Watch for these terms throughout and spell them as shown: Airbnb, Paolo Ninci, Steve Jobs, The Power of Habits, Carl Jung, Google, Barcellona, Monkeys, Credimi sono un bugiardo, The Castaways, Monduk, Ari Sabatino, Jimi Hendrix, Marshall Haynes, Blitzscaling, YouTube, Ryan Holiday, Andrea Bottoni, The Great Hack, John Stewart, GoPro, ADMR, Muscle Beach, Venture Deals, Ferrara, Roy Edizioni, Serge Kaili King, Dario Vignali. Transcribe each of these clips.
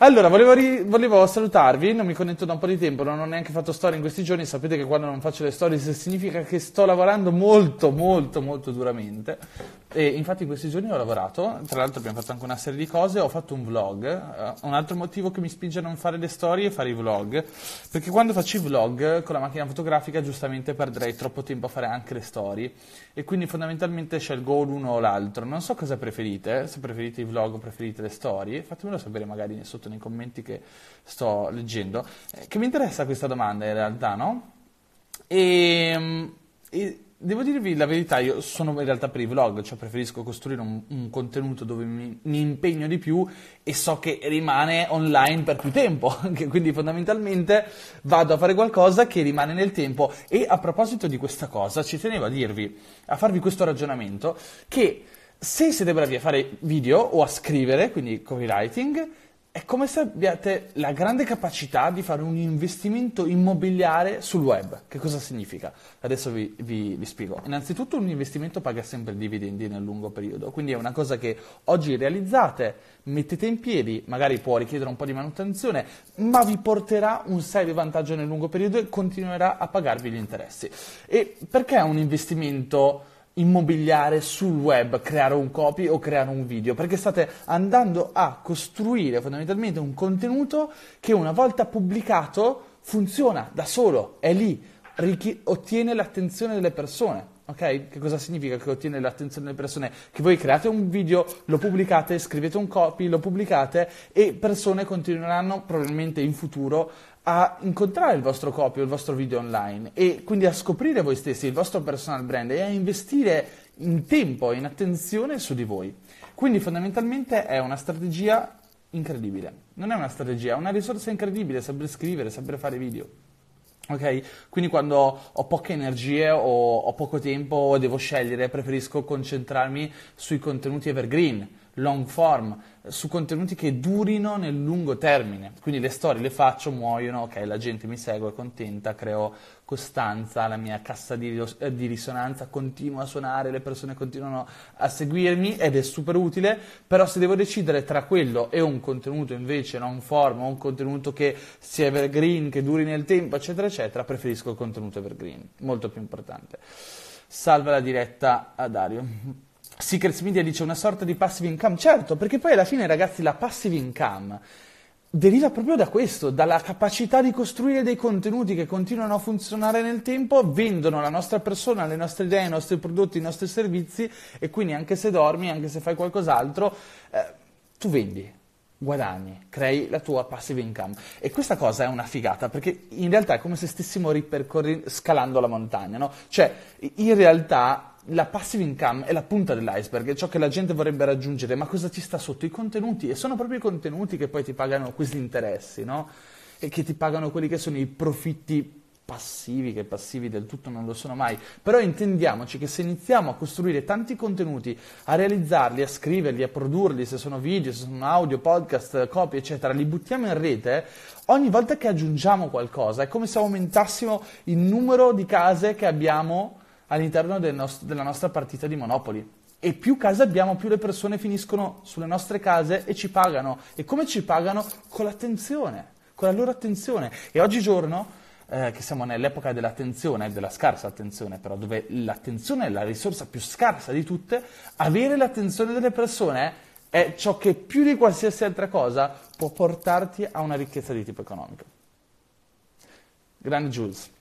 Allora, volevo salutarvi, non mi connetto da un po' di tempo, non ho neanche fatto storie in questi giorni. Sapete che quando non faccio le stories significa che sto lavorando molto duramente, e infatti in questi giorni ho lavorato, tra l'altro abbiamo fatto anche una serie di cose, ho fatto un vlog. Un altro motivo che mi spinge a non fare le storie è fare i vlog, perché quando faccio i vlog con la macchina fotografica giustamente perderei troppo tempo a fare anche le storie, e quindi fondamentalmente scelgo l'uno o l'altro. Non so cosa preferite, se preferite i vlog o preferite le storie, fatemelo sapere magari sotto nei commenti che sto leggendo, che mi interessa questa domanda in realtà, no? E devo dirvi la verità, io sono in realtà per i vlog, cioè preferisco costruire un contenuto dove mi impegno di più e so che rimane online per più tempo, quindi fondamentalmente vado a fare qualcosa che rimane nel tempo. E a proposito di questa cosa ci tenevo a dirvi, a farvi questo ragionamento, che se siete bravi a fare video o a scrivere, quindi copywriting, è come se abbiate la grande capacità di fare un investimento immobiliare sul web. Che cosa significa? Adesso vi spiego. Innanzitutto un investimento paga sempre dividendi nel lungo periodo, quindi è una cosa che oggi realizzate, mettete in piedi, magari può richiedere un po' di manutenzione, ma vi porterà un serio vantaggio nel lungo periodo e continuerà a pagarvi gli interessi. E perché è un investimento immobiliare sul web creare un copy o creare un video? Perché state andando a costruire fondamentalmente un contenuto che una volta pubblicato funziona da solo, è lì, ottiene l'attenzione delle persone. Ok? Che cosa significa che ottiene l'attenzione delle persone? Che voi create un video, lo pubblicate, scrivete un copy, lo pubblicate, e persone continueranno probabilmente in futuro a incontrare il vostro copy o il vostro video online, e quindi a scoprire voi stessi, il vostro personal brand, e a investire in tempo e in attenzione su di voi. Quindi fondamentalmente è una strategia incredibile. Non è una strategia, è una risorsa incredibile, saper scrivere, saper fare video. Ok? Quindi quando ho poche energie o ho poco tempo o devo scegliere, preferisco concentrarmi sui contenuti evergreen, long form, su contenuti che durino nel lungo termine. Quindi le storie le faccio, muoiono, ok, la gente mi segue, è contenta, creo costanza, la mia cassa di risonanza continua a suonare, le persone continuano a seguirmi ed è super utile. Però se devo decidere tra quello e un contenuto invece long form, un contenuto che sia evergreen, che duri nel tempo, eccetera eccetera, preferisco il contenuto evergreen, molto più importante. Salva la diretta a Dario. Secrets Media dice una sorta di passive income. Certo, perché poi alla fine, ragazzi, la passive income deriva proprio da questo, dalla capacità di costruire dei contenuti che continuano a funzionare nel tempo, vendono la nostra persona, le nostre idee, i nostri prodotti, i nostri servizi, e quindi anche se dormi, anche se fai qualcos'altro, tu vendi, guadagni, crei la tua passive income. E questa cosa è una figata, perché in realtà è come se stessimo scalando la montagna, no? Cioè, in realtà la passive income è la punta dell'iceberg, è ciò che la gente vorrebbe raggiungere, ma cosa ci sta sotto? I contenuti, e sono proprio i contenuti che poi ti pagano questi interessi, no? E che ti pagano quelli che sono i profitti passivi, che passivi del tutto non lo sono mai. Però intendiamoci che se iniziamo a costruire tanti contenuti, a realizzarli, a scriverli, a produrli, se sono video, se sono audio, podcast, copie, eccetera, li buttiamo in rete, ogni volta che aggiungiamo qualcosa è come se aumentassimo il numero di case che abbiamo all'interno della nostra partita di Monopoli. E più case abbiamo, più le persone finiscono sulle nostre case e ci pagano. E come ci pagano? Con l'attenzione, con la loro attenzione. E oggigiorno, che siamo nell'epoca dell'attenzione, della scarsa attenzione, però, dove l'attenzione è la risorsa più scarsa di tutte, avere l'attenzione delle persone è ciò che più di qualsiasi altra cosa può portarti a una ricchezza di tipo economico. Grande Jules.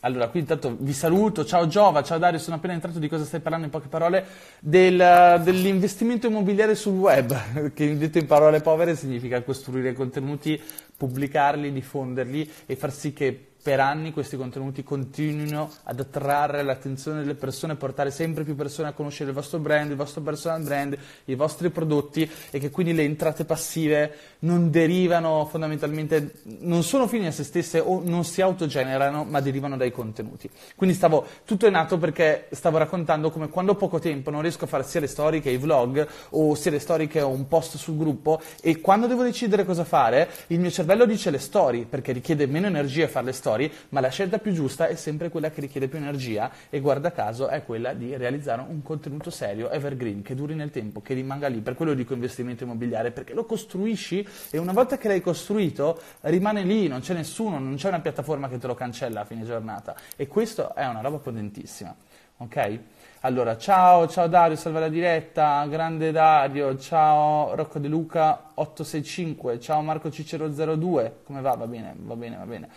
Allora, qui intanto vi saluto, ciao Giova, ciao Dario, sono appena entrato, di cosa stai parlando in poche parole? Dell'investimento immobiliare sul web, che detto in parole povere significa costruire contenuti, pubblicarli, diffonderli e far sì che per anni questi contenuti continuino ad attrarre l'attenzione delle persone, portare sempre più persone a conoscere il vostro brand, il vostro personal brand, i vostri prodotti, e che quindi le entrate passive non derivano fondamentalmente, non sono fini a se stesse o non si autogenerano, ma derivano dai contenuti. Quindi tutto è nato perché stavo raccontando come quando ho poco tempo non riesco a fare sia le storie che i vlog, o sia le storie che ho un post sul gruppo, e quando devo decidere cosa fare, il mio cervello dice le storie, perché richiede meno energia fare le storie, ma la scelta più giusta è sempre quella che richiede più energia, e guarda caso è quella di realizzare un contenuto serio, evergreen, che duri nel tempo, che rimanga lì. Per quello dico investimento immobiliare, perché lo costruisci e una volta che l'hai costruito rimane lì, non c'è nessuno, non c'è una piattaforma che te lo cancella a fine giornata, e questo è una roba potentissima, ok? Allora, ciao Dario, salva la diretta, grande Dario, ciao Rocco De Luca 865, ciao Marco Cicero 02, come va? Va bene.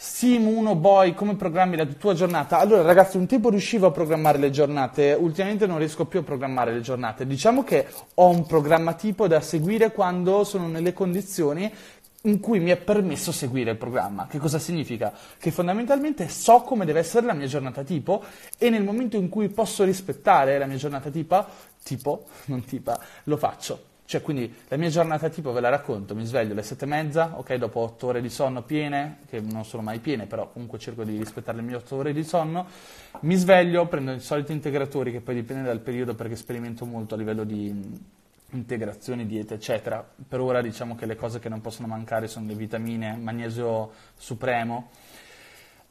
Sim1 Boy, come programmi la tua giornata? Allora ragazzi, un tempo riuscivo a programmare le giornate, ultimamente non riesco più a programmare le giornate. Diciamo che ho un programma tipo da seguire quando sono nelle condizioni in cui mi è permesso seguire il programma. Che cosa significa? Che fondamentalmente so come deve essere la mia giornata tipo, e nel momento in cui posso rispettare la mia giornata tipo, lo faccio. Cioè, quindi la mia giornata tipo ve la racconto: mi sveglio alle 7:30, ok, dopo 8 ore di sonno piene, che non sono mai piene, però comunque cerco di rispettare le mie 8 ore di sonno. Mi sveglio, prendo i soliti integratori, che poi dipende dal periodo, perché sperimento molto a livello di integrazioni, diete, eccetera. Per ora diciamo che le cose che non possono mancare sono le vitamine, magnesio supremo.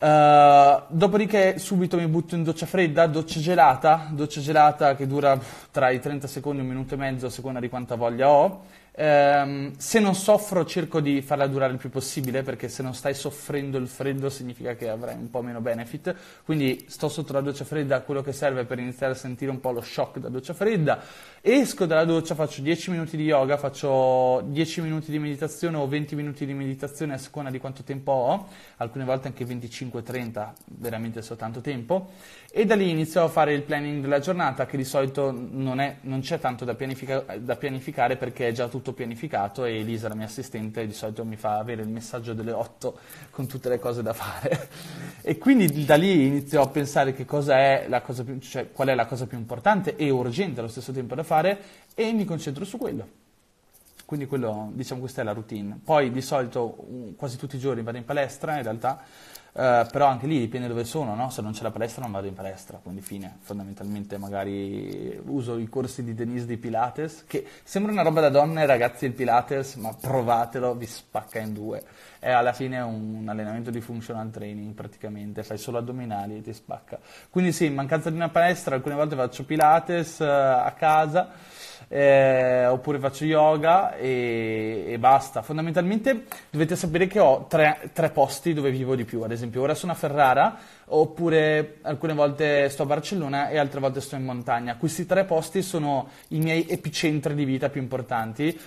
Dopodiché subito mi butto in doccia fredda, doccia gelata che dura tra i 30 secondi e un minuto e mezzo, a seconda di quanta voglia ho. Se non soffro cerco di farla durare il più possibile, perché se non stai soffrendo il freddo significa che avrai un po' meno benefit, quindi sto sotto la doccia fredda, quello che serve per iniziare a sentire un po' lo shock da doccia fredda. Esco dalla doccia, faccio 10 minuti di yoga, faccio 10 minuti di meditazione o 20 minuti di meditazione, a seconda di quanto tempo ho, alcune volte anche 25-30, veramente so tanto tempo, e da lì inizio a fare il planning della giornata, che di solito non c'è tanto da pianificare perché è già tutto pianificato, e Elisa, la mia assistente, di solito mi fa avere il messaggio delle 8 con tutte le cose da fare e quindi da lì inizio a pensare che cosa è la cosa più, cioè qual è la cosa più importante e urgente allo stesso tempo da fare, e mi concentro su quello. Quindi quello, diciamo, questa è la routine. Poi di solito quasi tutti i giorni vado in palestra, in realtà, però anche lì dipende dove sono, no? Se non c'è la palestra non vado in palestra, quindi fine. Fondamentalmente magari uso i corsi di Denise di Pilates, che sembra una roba da donne, ragazzi, il Pilates, ma provatelo, vi spacca in due. È alla fine un allenamento di functional training, praticamente fai solo addominali e ti spacca. Quindi sì, in mancanza di una palestra alcune volte faccio Pilates a casa, oppure faccio yoga e basta. Fondamentalmente dovete sapere che ho tre posti dove vivo di più. Ad esempio ora sono a Ferrara, oppure alcune volte sto a Barcellona e altre volte sto in montagna. Questi 3 posti sono i miei epicentri di vita più importanti,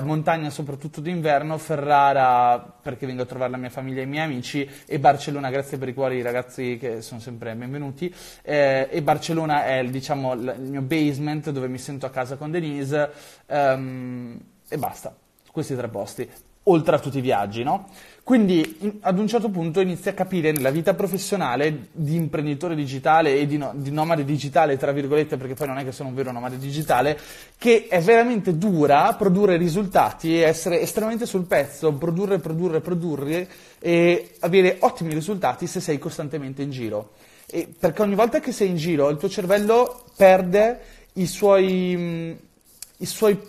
montagna soprattutto d'inverno, Ferrara perché vengo a trovare la mia famiglia e i miei amici, e Barcellona, grazie per i cuori ragazzi che sono sempre benvenuti, e Barcellona è il mio basement dove mi sento a casa con Denise, e basta, questi 3 posti, oltre a tutti i viaggi, no? Quindi ad un certo punto inizi a capire nella vita professionale di imprenditore digitale e di nomade digitale, tra virgolette, perché poi non è che sono un vero nomade digitale, che è veramente dura produrre risultati, essere estremamente sul pezzo, produrre e avere ottimi risultati se sei costantemente in giro. E perché ogni volta che sei in giro il tuo cervello perde i suoi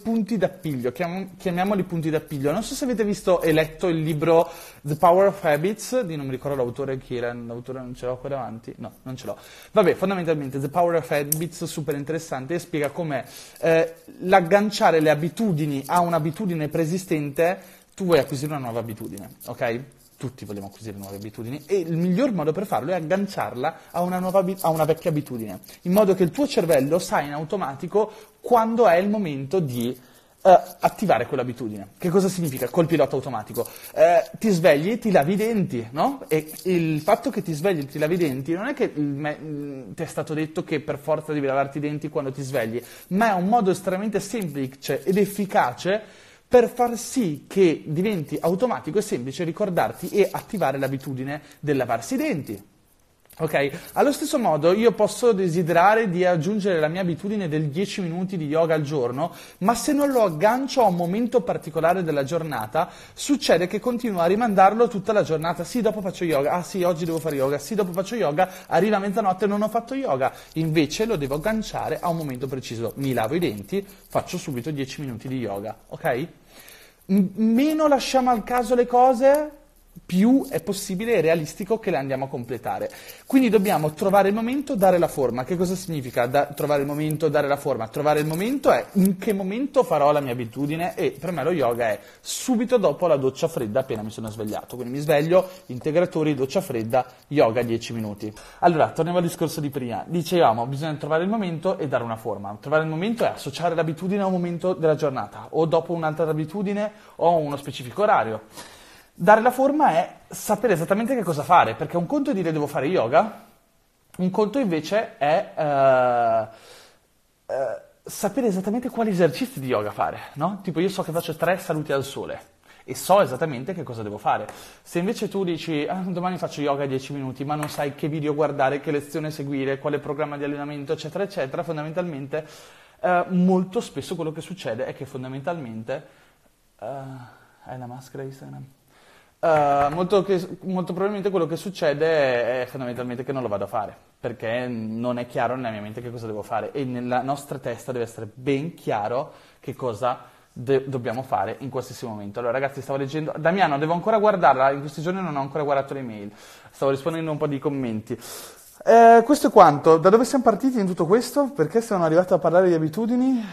punti d'appiglio, chiamiamoli punti d'appiglio. Non so se avete visto e letto il libro The Power of Habits, non mi ricordo l'autore, chi era l'autore, non ce l'ho qua davanti, no, non ce l'ho. Vabbè, fondamentalmente The Power of Habits, super interessante, spiega come l'agganciare le abitudini a un'abitudine preesistente, tu vuoi acquisire una nuova abitudine, ok? Tutti vogliamo acquisire nuove abitudini, e il miglior modo per farlo è agganciarla a una vecchia abitudine, in modo che il tuo cervello sa in automatico quando è il momento di attivare quell'abitudine. Che cosa significa? Col pilota automatico. Ti svegli e ti lavi i denti, no? E il fatto che ti svegli e ti lavi i denti non è che ti è stato detto che per forza devi lavarti i denti quando ti svegli, ma è un modo estremamente semplice ed efficace per far sì che diventi automatico e semplice ricordarti e attivare l'abitudine del lavarsi i denti. Ok, allo stesso modo io posso desiderare di aggiungere la mia abitudine del 10 minuti di yoga al giorno, ma se non lo aggancio a un momento particolare della giornata, succede che continuo a rimandarlo tutta la giornata. Sì, dopo faccio yoga, ah sì, oggi devo fare yoga, sì, dopo faccio yoga, arriva a mezzanotte e non ho fatto yoga. Invece lo devo agganciare a un momento preciso. Mi lavo i denti, faccio subito 10 minuti di yoga, ok? Meno lasciamo al caso le cose, più è possibile e realistico che le andiamo a completare. Quindi dobbiamo trovare il momento, dare la forma. Che cosa significa trovare il momento, dare la forma? Trovare il momento è in che momento farò la mia abitudine, e per me lo yoga è subito dopo la doccia fredda appena mi sono svegliato. Quindi mi sveglio, integratori, doccia fredda, yoga 10 minuti. Allora, torniamo al discorso di prima. Dicevamo, bisogna trovare il momento e dare una forma. Trovare il momento è associare l'abitudine a un momento della giornata, o dopo un'altra abitudine o uno specifico orario. Dare la forma è sapere esattamente che cosa fare, perché un conto è dire devo fare yoga, un conto invece è sapere esattamente quali esercizi di yoga fare, no? Tipo io so che faccio 3 saluti al sole e so esattamente che cosa devo fare. Se invece tu dici domani faccio yoga 10 minuti, ma non sai che video guardare, che lezione seguire, quale programma di allenamento, eccetera, eccetera, fondamentalmente molto spesso quello che succede è che fondamentalmente... hai la maschera Instagram? Molto probabilmente quello che succede è fondamentalmente che non lo vado a fare, perché non è chiaro nella mia mente che cosa devo fare, e nella nostra testa deve essere ben chiaro che cosa dobbiamo fare in qualsiasi momento. Allora ragazzi, stavo leggendo, Damiano, devo ancora guardarla, in questi giorni non ho ancora guardato le mail, stavo rispondendo a un po' di commenti. Questo è quanto, da dove siamo partiti in tutto questo? Perché sono arrivato a parlare di abitudini?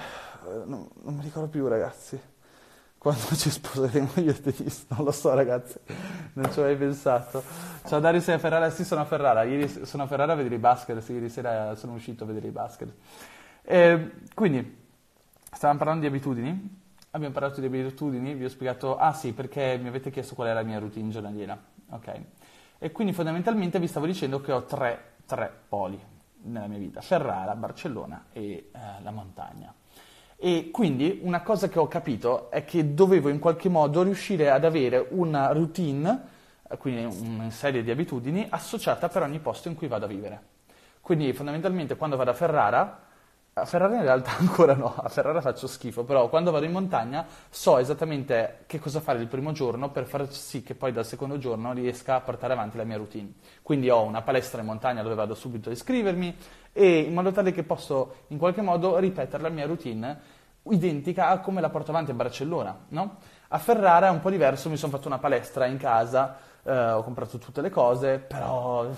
Non mi ricordo più ragazzi. Quando ci sposeremo io e Denise, non lo so ragazzi, non ci avevo pensato. Ciao Dario, sei a Ferrara? Sì, sono a Ferrara, ieri sono a Ferrara a vedere i Basket, sì, ieri sera sono uscito a vedere i Basket. Quindi, stavamo parlando di abitudini, abbiamo parlato di abitudini, vi ho spiegato, ah sì, perché mi avete chiesto qual è la mia routine giornaliera, ok? E quindi fondamentalmente vi stavo dicendo che ho tre poli nella mia vita, Ferrara, Barcellona e la montagna. E quindi una cosa che ho capito è che dovevo in qualche modo riuscire ad avere una routine, quindi una serie di abitudini, associata per ogni posto in cui vado a vivere. Quindi fondamentalmente quando vado a Ferrara in realtà ancora no, a Ferrara faccio schifo, però quando vado in montagna so esattamente che cosa fare il primo giorno per far sì che poi dal secondo giorno riesca a portare avanti la mia routine. Quindi ho una palestra in montagna dove vado subito a iscrivermi, e in modo tale che posso in qualche modo ripetere la mia routine identica a come la porto avanti a Barcellona, no? A Ferrara è un po' diverso, mi sono fatto una palestra in casa, ho comprato tutte le cose, però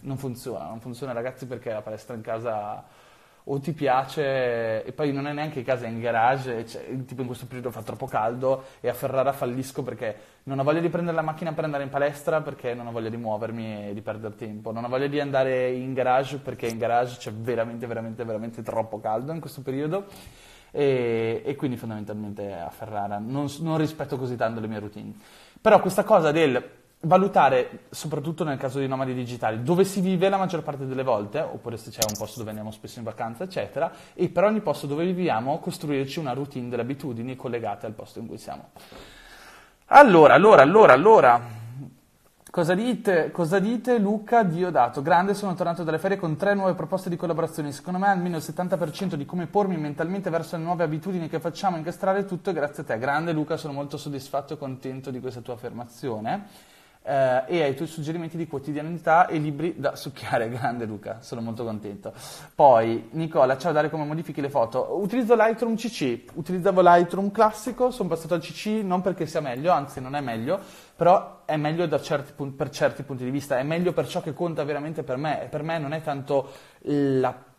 non funziona ragazzi, perché la palestra in casa o ti piace, e poi non è neanche casa, è in garage, cioè, tipo in questo periodo fa troppo caldo e a Ferrara fallisco perché non ho voglia di prendere la macchina per andare in palestra, perché non ho voglia di muovermi e di perdere tempo, non ho voglia di andare in garage perché in garage c'è veramente troppo caldo in questo periodo. E quindi fondamentalmente a Ferrara non rispetto così tanto le mie routine. Però questa cosa del valutare, soprattutto nel caso di nomadi digitali, dove si vive la maggior parte delle volte, oppure se c'è un posto dove andiamo spesso in vacanza, eccetera, e per ogni posto dove viviamo costruirci una routine delle abitudini collegate al posto in cui siamo. Allora... Cosa dite Luca Diodato? Grande, sono tornato dalle ferie con 3 nuove proposte di collaborazione. Secondo me almeno il 70% di come pormi mentalmente verso le nuove abitudini che facciamo, incastrare tutto, grazie a te. Grande Luca, sono molto soddisfatto e contento di questa tua affermazione e ai tuoi suggerimenti di quotidianità e libri da succhiare. Grande Luca, sono molto contento. Poi Nicola, ciao Dario, come modifichi le foto? Utilizzo Lightroom CC, utilizzavo Lightroom classico, sono passato al CC non perché sia meglio, anzi non è meglio, però è meglio per certi punti di vista, è meglio per ciò che conta veramente per me, e per me non è tanto la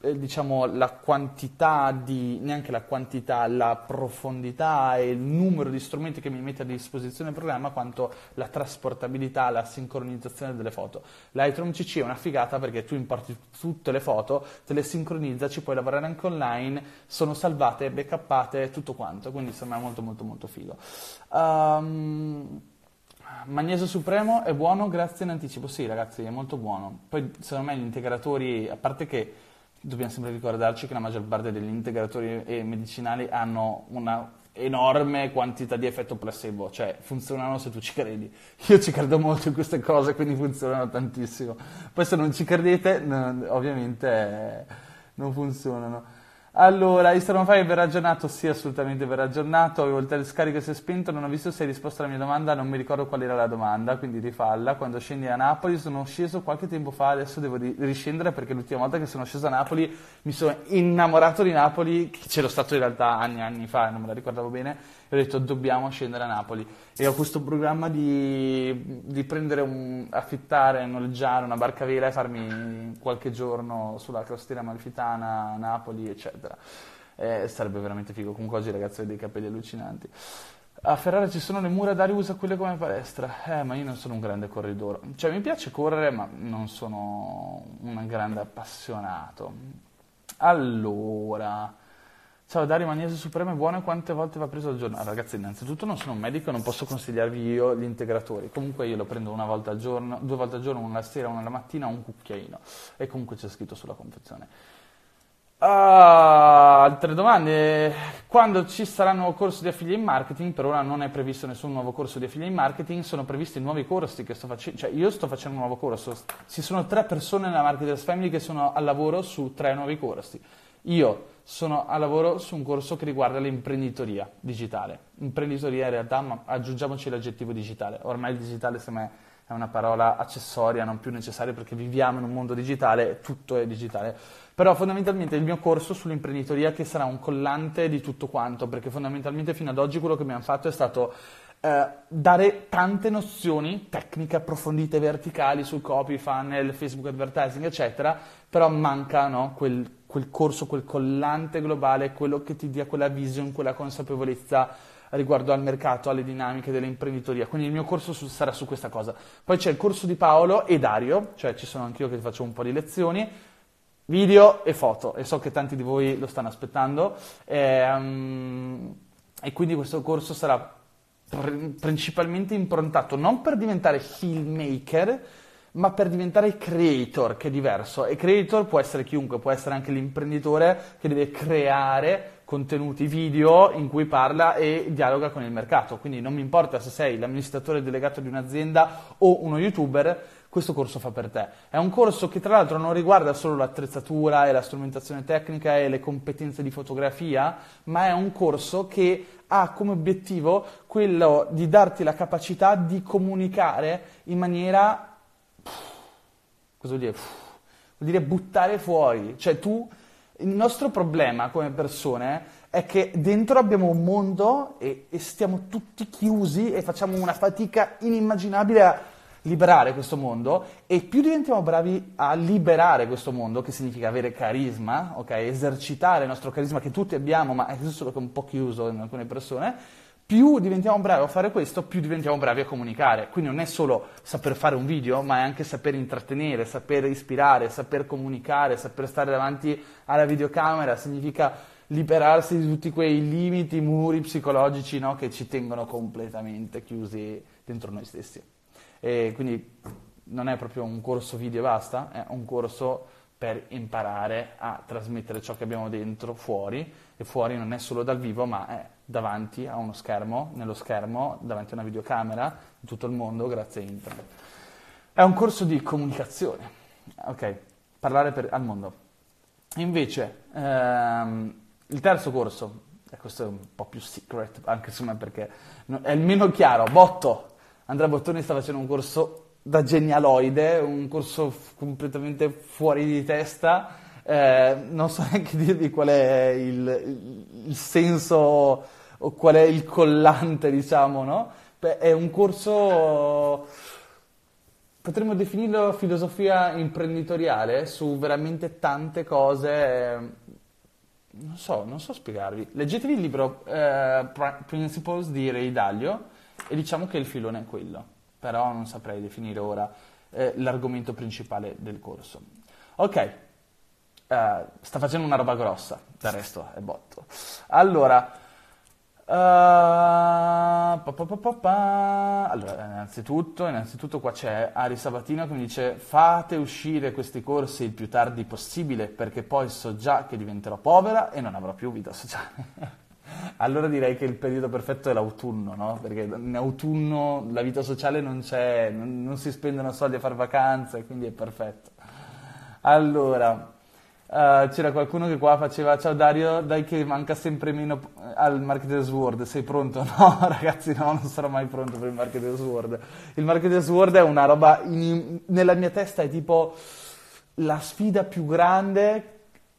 quantità neanche la quantità, la profondità e il numero di strumenti che mi mette a disposizione il programma, quanto la trasportabilità, la sincronizzazione delle foto. Lightroom CC è una figata perché tu importi tutte le foto, te le sincronizza, ci puoi lavorare anche online, sono salvate, backuppate, tutto quanto, quindi insomma è molto figo. Magnesio Supremo è buono, grazie in anticipo. Sì ragazzi, è molto buono. Poi secondo me gli integratori, a parte che dobbiamo sempre ricordarci che la maggior parte degli integratori medicinali hanno una enorme quantità di effetto placebo, cioè funzionano se tu ci credi. Io ci credo molto in queste cose, quindi funzionano tantissimo. Poi se non ci credete, ovviamente non funzionano. Allora, Instagram Fyre verrà aggiornato? Sì, assolutamente verrà aggiornato. Avevo il telescarico si è spento, non ho visto se hai risposto alla mia domanda, non mi ricordo qual era la domanda, quindi rifalla. Quando scendi a Napoli? Sono sceso qualche tempo fa, adesso devo riscendere perché l'ultima volta che sono sceso a Napoli mi sono innamorato di Napoli, che c'ero stato in realtà anni e anni fa, non me la ricordavo bene, e ho detto dobbiamo scendere a Napoli. E ho questo programma di prendere affittare, noleggiare una barca a vela e farmi qualche giorno sulla Costiera Amalfitana, Napoli, eccetera. Sarebbe veramente figo. Comunque oggi ragazzi ho dei capelli allucinanti. A Ferrara ci sono le mura, Dario usa quelle come palestra. Ma io non sono un grande corridore, cioè mi piace correre ma non sono un grande appassionato. Allora, ciao Dario, magnesio supremo è buono e quante volte va preso al giorno? Allora, ragazzi, innanzitutto non sono un medico e non posso consigliarvi io gli integratori. Comunque io lo prendo una volta al giorno, due volte al giorno, una sera, una la mattina, un cucchiaino, e comunque c'è scritto sulla confezione. Altre domande? Quando ci sarà un nuovo corso di affiliate marketing? Per ora non è previsto nessun nuovo corso di affiliate marketing, sono previsti nuovi corsi che sto facendo, cioè io sto facendo un nuovo corso, ci sono 3 persone nella Marketers Family che sono al lavoro su 3 nuovi corsi, io sono al lavoro su un corso che riguarda l'imprenditoria digitale, imprenditoria in realtà, ma aggiungiamoci l'aggettivo digitale, ormai il digitale sembra è una parola accessoria, non più necessaria perché viviamo in un mondo digitale, tutto è digitale. Però fondamentalmente il mio corso sull'imprenditoria che sarà un collante di tutto quanto, perché fondamentalmente fino ad oggi quello che abbiamo fatto è stato dare tante nozioni tecniche approfondite, verticali sul copy, funnel, Facebook advertising, eccetera, però manca, no, quel corso, quel collante globale, quello che ti dia quella vision, quella consapevolezza riguardo al mercato, alle dinamiche dell'imprenditoria, quindi il mio corso sarà su questa cosa. Poi c'è il corso di Paolo e Dario, cioè ci sono anch'io che faccio un po' di lezioni, video e foto, e so che tanti di voi lo stanno aspettando, e quindi questo corso sarà principalmente improntato non per diventare filmmaker, ma per diventare creator, che è diverso, e creator può essere chiunque, può essere anche l'imprenditore che deve creare contenuti video in cui parla e dialoga con il mercato, quindi non mi importa se sei l'amministratore delegato di un'azienda o uno youtuber, questo corso fa per te. È un corso che tra l'altro non riguarda solo l'attrezzatura e la strumentazione tecnica e le competenze di fotografia, ma è un corso che ha come obiettivo quello di darti la capacità di comunicare in maniera... Cosa vuol dire? Vuol dire buttare fuori, cioè tu, il nostro problema come persone è che dentro abbiamo un mondo e stiamo tutti chiusi e facciamo una fatica inimmaginabile a liberare questo mondo, e più diventiamo bravi a liberare questo mondo, che significa avere carisma, ok, esercitare il nostro carisma che tutti abbiamo, ma è solo che è un po' chiuso in alcune persone, più diventiamo bravi a fare questo, più diventiamo bravi a comunicare. Quindi non è solo saper fare un video, ma è anche saper intrattenere, saper ispirare, saper comunicare, saper stare davanti alla videocamera, significa liberarsi di tutti quei limiti, muri psicologici, no, che ci tengono completamente chiusi dentro noi stessi. E quindi non è proprio un corso video e basta, è un corso per imparare a trasmettere ciò che abbiamo dentro fuori, e fuori non è solo dal vivo, ma è davanti a uno schermo, nello schermo, davanti a una videocamera, in tutto il mondo, grazie a internet. È un corso di comunicazione, ok, parlare al mondo. Invece, il terzo corso, e questo è un po' più secret, anche se perché è il meno chiaro, Andrea Bottoni sta facendo un corso da genialoide, un corso completamente fuori di testa. Non so neanche dirvi qual è il senso o qual è il collante, diciamo, no? Beh, è un corso, potremmo definirlo filosofia imprenditoriale, su veramente tante cose, non so spiegarvi. Leggetevi il libro Principles di Ray Dalio e diciamo che il filone è quello, però non saprei definire ora l'argomento principale del corso. Ok. Sta facendo una roba grossa, del resto è botto. Allora, allora innanzitutto qua c'è Ari Sabatino che mi dice: fate uscire questi corsi il più tardi possibile perché poi so già che diventerò povera e non avrò più vita sociale. Allora direi che il periodo perfetto è l'autunno, no? Perché in autunno la vita sociale non c'è, non si spendono soldi a far vacanze, quindi è perfetto. Allora, c'era qualcuno che qua faceva: ciao Dario, dai che manca sempre meno al Marketers World, sei pronto? No ragazzi, no, non sarò mai pronto per il Marketers World. Il Marketers World è una roba, nella mia testa è tipo la sfida più grande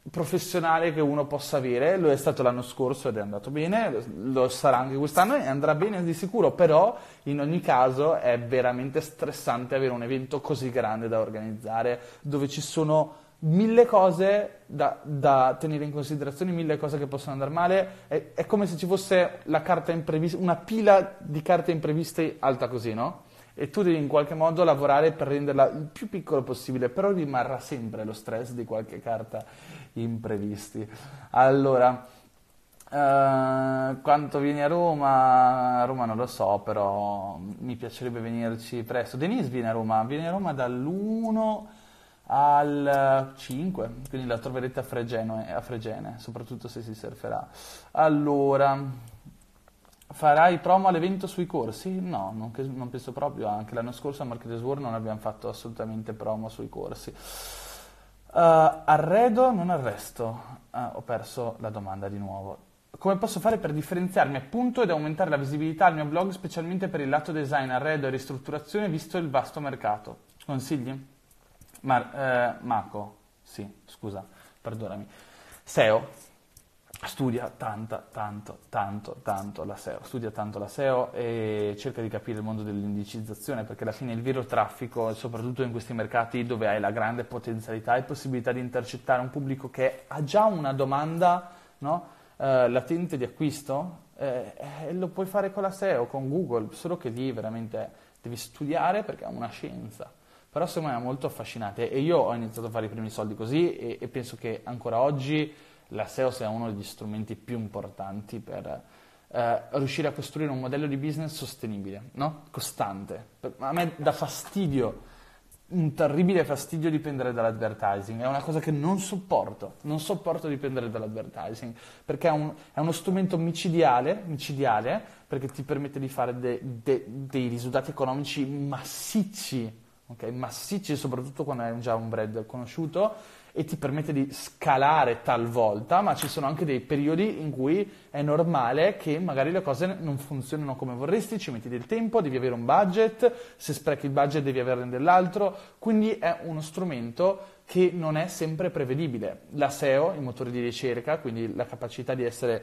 professionale che uno possa avere. Lo è stato l'anno scorso ed è andato bene, lo sarà anche quest'anno e andrà bene di sicuro, però in ogni caso è veramente stressante avere un evento così grande da organizzare, dove ci sono 1000 cose da tenere in considerazione, 1000 cose che possono andare male. È come se ci fosse la carta imprevista, una pila di carte impreviste alta così, no? E tu devi in qualche modo lavorare per renderla il più piccolo possibile, però rimarrà sempre lo stress di qualche carta imprevisti. Allora, quanto vieni a Roma? A Roma non lo so, però mi piacerebbe venirci presto. Denise viene a Roma dall'1 al 5, quindi la troverete a Fregene, soprattutto se si surferà. Allora, farai promo all'evento sui corsi? No, non penso proprio. Anche l'anno scorso a Marketers World non abbiamo fatto assolutamente promo sui corsi. Arredo, non arresto. Ho perso la domanda di nuovo. Come posso fare per differenziarmi appunto ed aumentare la visibilità al mio blog, specialmente per il lato design, arredo e ristrutturazione, visto il vasto mercato? Consigli? Marco, sì, scusa, perdonami. SEO. Studia tanto la SEO, studia tanto la SEO e cerca di capire il mondo dell'indicizzazione, perché alla fine il vero traffico, soprattutto in questi mercati dove hai la grande potenzialità e possibilità di intercettare un pubblico che ha già una domanda, no? Latente di acquisto, lo puoi fare con la SEO, con Google, solo che lì veramente devi studiare perché è una scienza. Però secondo me è molto affascinante e io ho iniziato a fare i primi soldi così e penso che ancora oggi la SEO sia uno degli strumenti più importanti per riuscire a costruire un modello di business sostenibile, no? Costante. A me dà fastidio, un terribile fastidio dipendere dall'advertising, è una cosa che non sopporto dipendere dall'advertising, perché è uno strumento micidiale, perché ti permette di fare dei risultati economici massicci, okay? Massicci soprattutto quando hai già un brand conosciuto, e ti permette di scalare talvolta, ma ci sono anche dei periodi in cui è normale che magari le cose non funzionano come vorresti, ci metti del tempo, devi avere un budget, se sprechi il budget devi averne dell'altro, quindi è uno strumento che non è sempre prevedibile. La SEO, i motori di ricerca, quindi la capacità di essere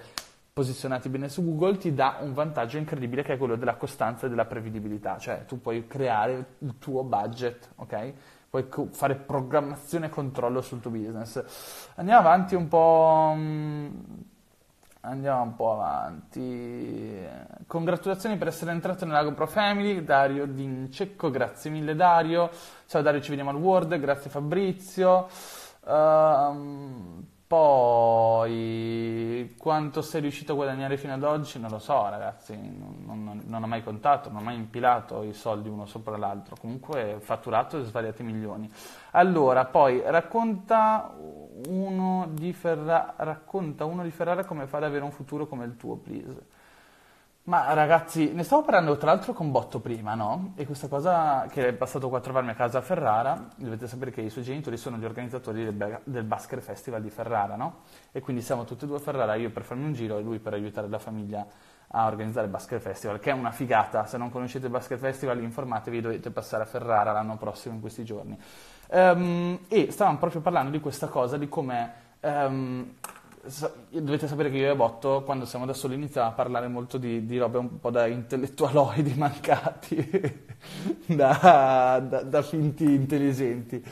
posizionati bene su Google, ti dà un vantaggio incredibile che è quello della costanza e della prevedibilità, cioè tu puoi creare il tuo budget, ok? Puoi fare programmazione e controllo sul tuo business. Andiamo avanti un po'. Andiamo un po' avanti. Congratulazioni per essere entrato nella GoPro Family, Dario D'Incecco, grazie mille Dario. Ciao Dario, ci vediamo al World, grazie Fabrizio. Poi, quanto sei riuscito a guadagnare fino ad oggi? Non lo so ragazzi, non ho mai contato, non ho mai impilato i soldi uno sopra l'altro, comunque fatturato svariati milioni. Allora, poi, racconta uno di Ferrara come fa ad avere un futuro come il tuo, please. Ma ragazzi, ne stavo parlando tra l'altro con Botto prima, no? E questa cosa che è passato qua a trovarmi a casa a Ferrara, dovete sapere che i suoi genitori sono gli organizzatori del Basket Festival di Ferrara, no? E quindi siamo tutti e due a Ferrara, io per farmi un giro e lui per aiutare la famiglia a organizzare il Basket Festival, che è una figata. Se non conoscete il Basket Festival informatevi, dovete passare a Ferrara l'anno prossimo in questi giorni. E stavamo proprio parlando di questa cosa, di come... dovete sapere che io e Botto, quando siamo da soli, iniziamo a parlare molto di robe un po' da intellettualoidi mancati, da finti intelligenti,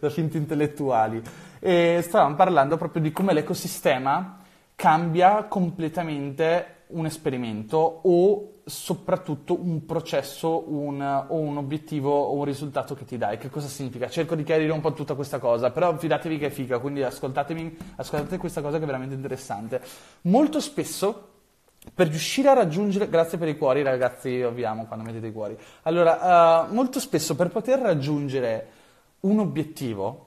da finti intellettuali, e stavamo parlando proprio di come l'ecosistema cambia completamente un esperimento o soprattutto un processo o un obiettivo o un risultato che ti dai. Che cosa significa? Cerco di chiarire un po' tutta questa cosa, però fidatevi che è figa, quindi ascoltate questa cosa che è veramente interessante. Molto spesso, per riuscire a raggiungere... Grazie per i cuori ragazzi, io vi amo quando mettete i cuori. Allora, molto spesso per poter raggiungere un obiettivo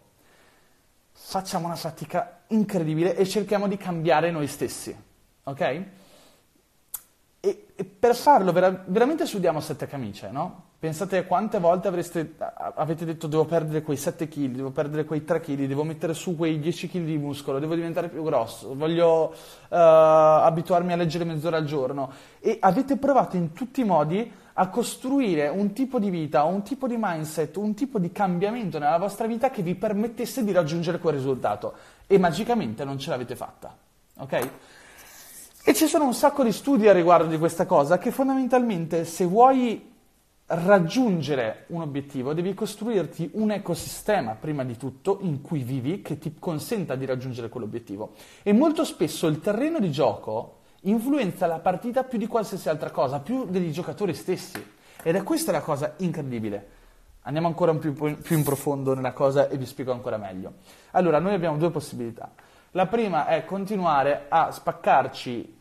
facciamo una fatica incredibile e cerchiamo di cambiare noi stessi, ok? E per farlo veramente sudiamo 7 camicie, no? Pensate a quante volte avete detto devo perdere quei 7 kg, devo perdere quei 3 kg, devo mettere su quei 10 kg di muscolo, devo diventare più grosso, voglio abituarmi a leggere mezz'ora al giorno. E avete provato in tutti i modi a costruire un tipo di vita, un tipo di mindset, un tipo di cambiamento nella vostra vita che vi permettesse di raggiungere quel risultato. E magicamente non ce l'avete fatta, ok? E ci sono un sacco di studi a riguardo di questa cosa, che fondamentalmente se vuoi raggiungere un obiettivo devi costruirti un ecosistema prima di tutto in cui vivi che ti consenta di raggiungere quell'obiettivo. E molto spesso il terreno di gioco influenza la partita più di qualsiasi altra cosa, più dei giocatori stessi. Ed è questa la cosa incredibile. Andiamo ancora più in profondo nella cosa e vi spiego ancora meglio. Allora, noi abbiamo 2 possibilità. La prima è continuare a spaccarci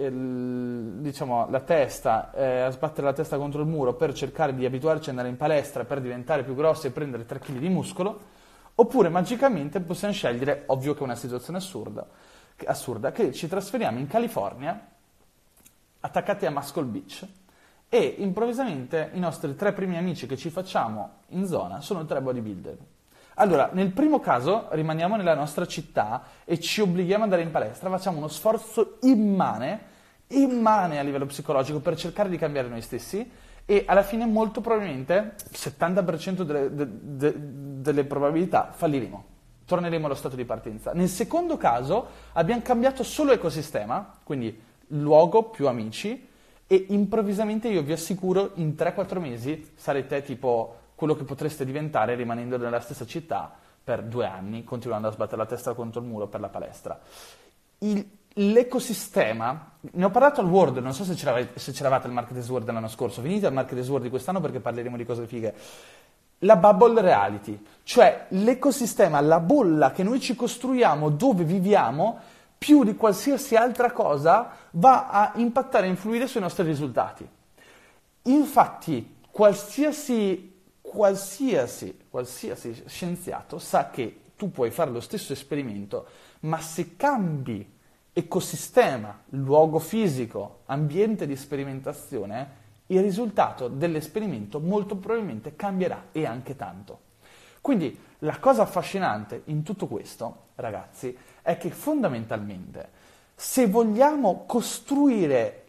la testa, a sbattere la testa contro il muro per cercare di abituarci ad andare in palestra per diventare più grossi e prendere 3 kg di muscolo. Oppure magicamente possiamo scegliere, ovvio che è una situazione assurda, che ci trasferiamo in California attaccati a Muscle Beach e improvvisamente i nostri 3 primi amici che ci facciamo in zona sono 3 bodybuilder. Allora, nel primo caso rimaniamo nella nostra città e ci obblighiamo ad andare in palestra, facciamo uno sforzo immane a livello psicologico per cercare di cambiare noi stessi e alla fine molto probabilmente, il 70% delle probabilità, falliremo. Torneremo allo stato di partenza. Nel secondo caso abbiamo cambiato solo ecosistema, quindi luogo più amici, e improvvisamente io vi assicuro in 3-4 mesi sarete tipo quello che potreste diventare rimanendo nella stessa città per 2 anni, continuando a sbattere la testa contro il muro per la palestra. L'ecosistema, ne ho parlato al World, non so se c'eravate al Marketers World l'anno scorso, venite al Marketers World di quest'anno perché parleremo di cose fighe. La bubble reality, cioè l'ecosistema, la bolla che noi ci costruiamo dove viviamo, più di qualsiasi altra cosa va a impattare e influire sui nostri risultati. Infatti, qualsiasi scienziato sa che tu puoi fare lo stesso esperimento, ma se cambi ecosistema, luogo fisico, ambiente di sperimentazione, il risultato dell'esperimento molto probabilmente cambierà, e anche tanto. Quindi la cosa affascinante in tutto questo, ragazzi, è che fondamentalmente se vogliamo costruire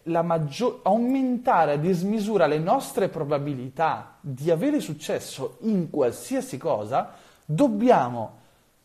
aumentare a dismisura le nostre probabilità di avere successo in qualsiasi cosa, dobbiamo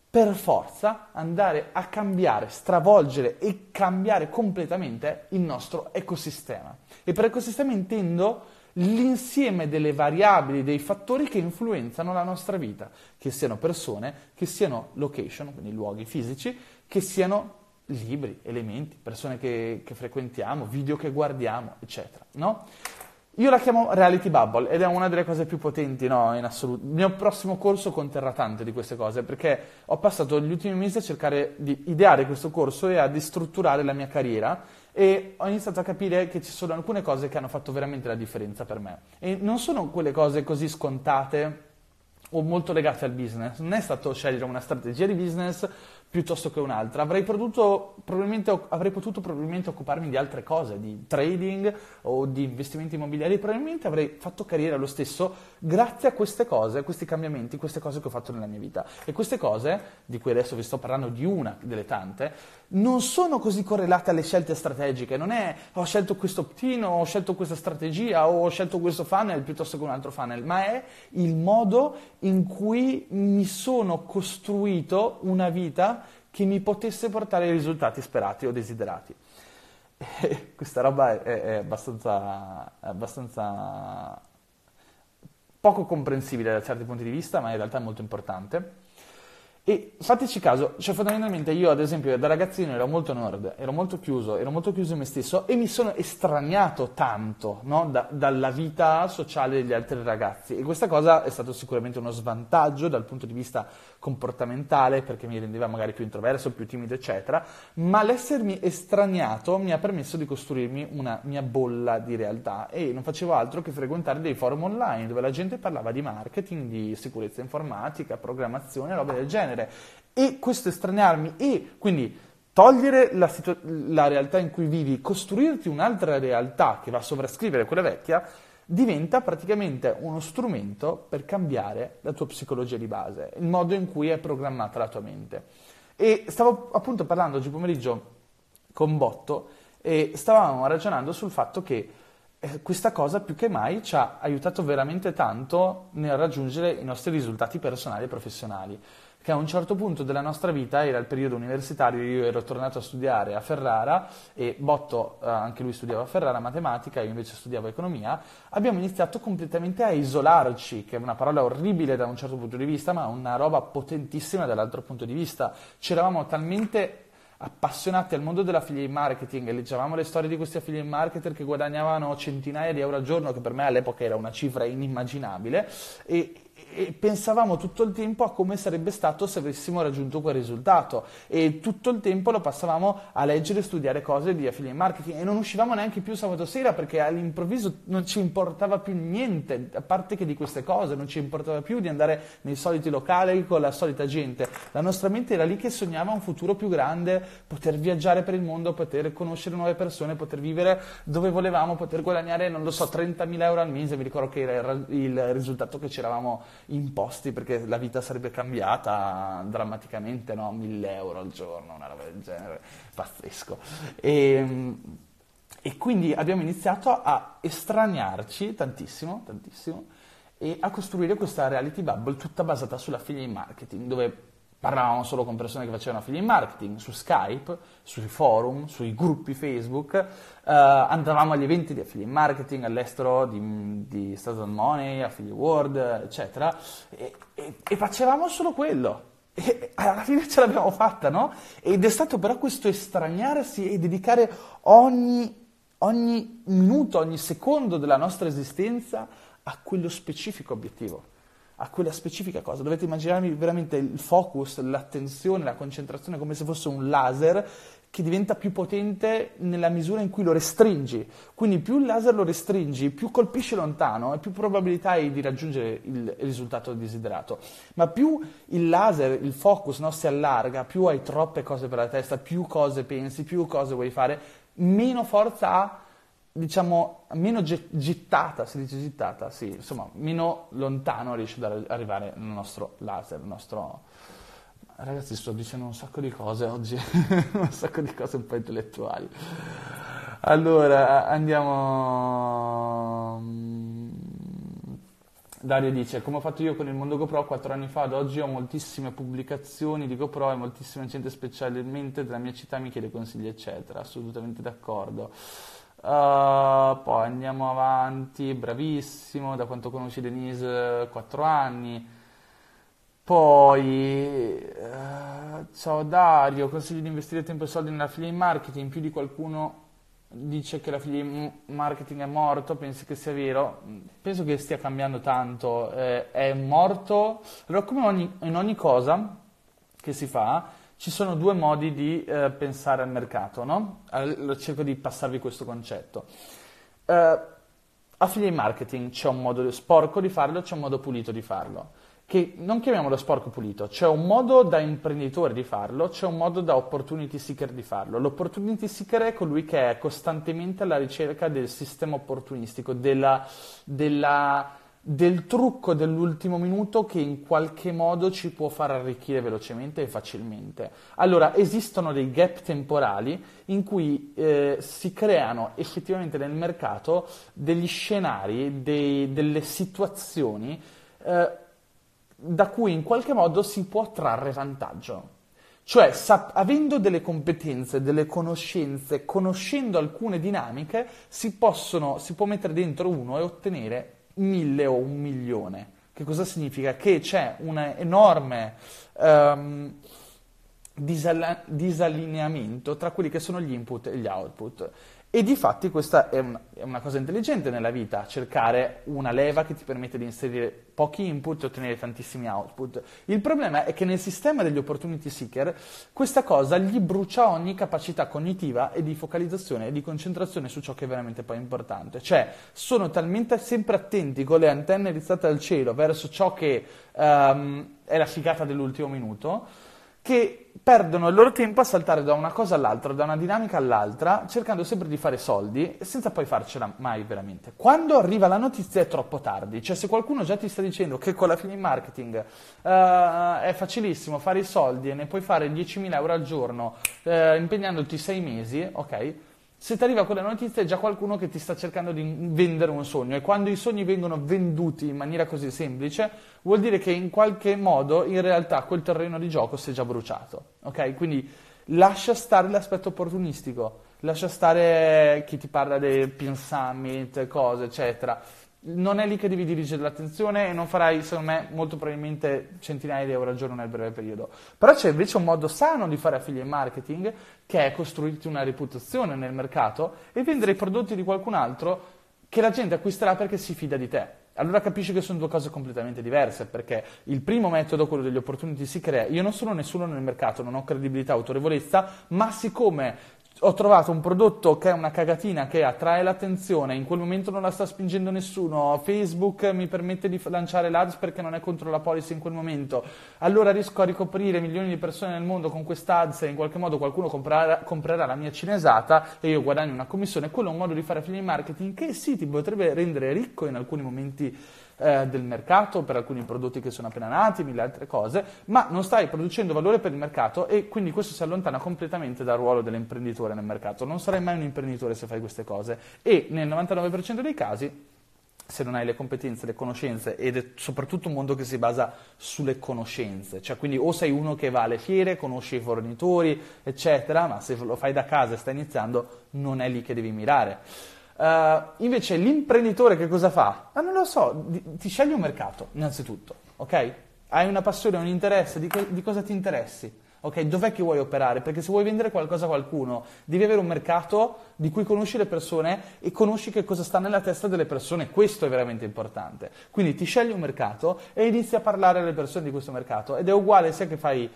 per forza andare a cambiare, stravolgere e cambiare completamente il nostro ecosistema. E per ecosistema intendo l'insieme delle variabili, dei fattori che influenzano la nostra vita, che siano persone, che siano location, quindi luoghi fisici, che siano libri, elementi, persone che frequentiamo, video che guardiamo, eccetera, no? Io la chiamo reality bubble ed è una delle cose più potenti, no, in assoluto. Il mio prossimo corso conterrà tante di queste cose, perché ho passato gli ultimi mesi a cercare di ideare questo corso e a strutturare la mia carriera, e ho iniziato a capire che ci sono alcune cose che hanno fatto veramente la differenza per me. E non sono quelle cose così scontate o molto legate al business. Non è stato scegliere una strategia di business piuttosto che un'altra. Avrei potuto probabilmente occuparmi di altre cose, di trading o di investimenti immobiliari, probabilmente avrei fatto carriera lo stesso grazie a queste cose, a questi cambiamenti, queste cose che ho fatto nella mia vita. E queste cose, di cui adesso vi sto parlando di una delle tante, non sono così correlate alle scelte strategiche. Non è ho scelto questo opt-in, ho scelto questa strategia, o ho scelto questo funnel piuttosto che un altro funnel, ma è il modo in cui mi sono costruito una vita che mi potesse portare i risultati sperati o desiderati. E questa roba è abbastanza poco comprensibile da certi punti di vista, ma in realtà è molto importante. E fateci caso, cioè fondamentalmente io ad esempio da ragazzino ero molto nerd, ero molto chiuso in me stesso e mi sono estraniato tanto, no? dalla vita sociale degli altri ragazzi, e questa cosa è stato sicuramente uno svantaggio dal punto di vista comportamentale, perché mi rendeva magari più introverso, più timido, eccetera, ma l'essermi estraniato mi ha permesso di costruirmi una mia bolla di realtà, e non facevo altro che frequentare dei forum online dove la gente parlava di marketing, di sicurezza informatica, programmazione, roba del genere. E questo estraniarmi e quindi togliere la realtà in cui vivi, costruirti un'altra realtà che va a sovrascrivere quella vecchia, diventa praticamente uno strumento per cambiare la tua psicologia di base, il modo in cui è programmata la tua mente. E stavo appunto parlando oggi pomeriggio con Botto e stavamo ragionando sul fatto che questa cosa più che mai ci ha aiutato veramente tanto nel raggiungere i nostri risultati personali e professionali, che a un certo punto della nostra vita, era il periodo universitario, io ero tornato a studiare a Ferrara e Botto, anche lui studiava a Ferrara matematica, io invece studiavo economia, abbiamo iniziato completamente a isolarci, che è una parola orribile da un certo punto di vista, ma una roba potentissima dall'altro punto di vista. C'eravamo talmente appassionati al mondo dell'affiliate marketing e leggevamo le storie di questi affiliate marketer che guadagnavano centinaia di euro al giorno, che per me all'epoca era una cifra inimmaginabile, e pensavamo tutto il tempo a come sarebbe stato se avessimo raggiunto quel risultato, e tutto il tempo lo passavamo a leggere e studiare cose di affiliate marketing e non uscivamo neanche più sabato sera, perché all'improvviso non ci importava più niente, a parte che di queste cose, non ci importava più di andare nei soliti locali con la solita gente. La nostra mente era lì che sognava un futuro più grande, poter viaggiare per il mondo, poter conoscere nuove persone, poter vivere dove volevamo, poter guadagnare, non lo so, 30.000 euro al mese, mi ricordo che era il risultato che c'eravamo imposti, perché la vita sarebbe cambiata drammaticamente, no? 1.000 euro al giorno, una roba del genere, pazzesco. E quindi abbiamo iniziato a estraniarci tantissimo, tantissimo, e a costruire questa reality bubble tutta basata sull'affiliate marketing, dove parlavamo solo con persone che facevano affiliate marketing, su Skype, sui forum, sui gruppi Facebook, andavamo agli eventi di affiliate marketing all'estero, di State of Money, Affiliate World, eccetera, e facevamo solo quello. E alla fine ce l'abbiamo fatta, no? Ed è stato però questo estraniarsi e dedicare ogni minuto, ogni secondo della nostra esistenza a quello specifico obiettivo, a quella specifica cosa. Dovete immaginarvi veramente il focus, l'attenzione, la concentrazione come se fosse un laser che diventa più potente nella misura in cui lo restringi. Quindi più il laser lo restringi, più colpisci lontano e più probabilità hai di raggiungere il risultato desiderato. Ma più il laser, il focus, no, si allarga, più hai troppe cose per la testa, più cose pensi, più cose vuoi fare, meno forza ha, diciamo, meno gittata, si dice gittata, sì, insomma, meno lontano riesce ad arrivare il nostro laser, il nostro... Ragazzi, sto dicendo un sacco di cose oggi, un sacco di cose un po' intellettuali. Allora, andiamo... Dario dice, come ho fatto io con il mondo GoPro 4 anni fa, ad oggi ho moltissime pubblicazioni di GoPro e moltissima gente specialmente della mia città mi chiede consigli, eccetera. Assolutamente d'accordo. Poi andiamo avanti, bravissimo, da quanto conosci Denise, 4 anni. Poi, ciao Dario, consiglio di investire tempo e soldi nell'affiliate marketing, più di qualcuno dice che l'affiliate marketing è morto, pensi che sia vero? Penso che stia cambiando tanto, è morto. Allora, come in ogni cosa che si fa, ci sono due modi di pensare al mercato, no? Cerco di passarvi questo concetto. Affiliate marketing, c'è un modo sporco di farlo, c'è un modo pulito di farlo. Che non chiamiamolo sporco pulito, c'è un modo da imprenditore di farlo, c'è un modo da opportunity seeker di farlo. L'opportunity seeker è colui che è costantemente alla ricerca del sistema opportunistico, del trucco dell'ultimo minuto che in qualche modo ci può far arricchire velocemente e facilmente. Allora, esistono dei gap temporali in cui si creano effettivamente nel mercato degli scenari, delle situazioni da cui in qualche modo si può trarre vantaggio. Cioè, avendo delle competenze, delle conoscenze, conoscendo alcune dinamiche, si può mettere dentro uno e ottenere 1.000 o 1.000.000. Che cosa significa? Che c'è un enorme disallineamento tra quelli che sono gli input e gli output. E di fatti questa è una cosa intelligente nella vita, cercare una leva che ti permette di inserire pochi input e ottenere tantissimi output. Il problema è che nel sistema degli opportunity seeker questa cosa gli brucia ogni capacità cognitiva e di focalizzazione e di concentrazione su ciò che è veramente poi importante. Cioè, sono talmente sempre attenti, con le antenne rizzate al cielo, verso ciò che è la figata dell'ultimo minuto, che perdono il loro tempo a saltare da una cosa all'altra, da una dinamica all'altra, cercando sempre di fare soldi, senza poi farcela mai veramente. Quando arriva la notizia è troppo tardi, cioè se qualcuno già ti sta dicendo che con la fine in marketing è facilissimo fare i soldi e ne puoi fare 10.000 euro al giorno impegnandoti 6 mesi, ok? Se ti arriva quella notizia è già qualcuno che ti sta cercando di vendere un sogno, e quando i sogni vengono venduti in maniera così semplice vuol dire che in qualche modo in realtà quel terreno di gioco si è già bruciato, ok? Quindi lascia stare l'aspetto opportunistico, lascia stare chi ti parla dei pin summit, cose eccetera, non è lì che devi dirigere l'attenzione e non farai, secondo me, molto probabilmente centinaia di euro al giorno nel breve periodo. Però c'è invece un modo sano di fare affiliate marketing, che è costruirti una reputazione nel mercato e vendere i prodotti di qualcun altro che la gente acquisterà perché si fida di te. Allora capisci che sono due cose completamente diverse, perché il primo metodo, quello degli opportunity seeker, io non sono nessuno nel mercato, non ho credibilità, autorevolezza, ma siccome ho trovato un prodotto che è una cagatina, che attrae l'attenzione, in quel momento non la sta spingendo nessuno, Facebook mi permette di lanciare l'ads perché non è contro la policy in quel momento, allora riesco a ricoprire milioni di persone nel mondo con questa ads e in qualche modo qualcuno comprerà la mia cinesata e io guadagno una commissione. Quello è un modo di fare affiliate marketing che sì, ti potrebbe rendere ricco in alcuni momenti del mercato, per alcuni prodotti che sono appena nati, mille altre cose, ma non stai producendo valore per il mercato, e quindi questo si allontana completamente dal ruolo dell'imprenditore nel mercato. Non sarai mai un imprenditore se fai queste cose, e nel 99% dei casi, se non hai le competenze, le conoscenze, ed è soprattutto un mondo che si basa sulle conoscenze, cioè quindi o sei uno che va alle fiere, conosci i fornitori eccetera, ma se lo fai da casa e stai iniziando non è lì che devi mirare. Invece l'imprenditore che cosa fa? Non lo so, ti scegli un mercato innanzitutto, ok? Hai una passione, un interesse, di cosa ti interessi? Ok, dov'è che vuoi operare? Perché se vuoi vendere qualcosa a qualcuno, devi avere un mercato di cui conosci le persone e conosci che cosa sta nella testa delle persone. Questo è veramente importante. Quindi ti scegli un mercato e inizi a parlare alle persone di questo mercato, ed è uguale sia che fai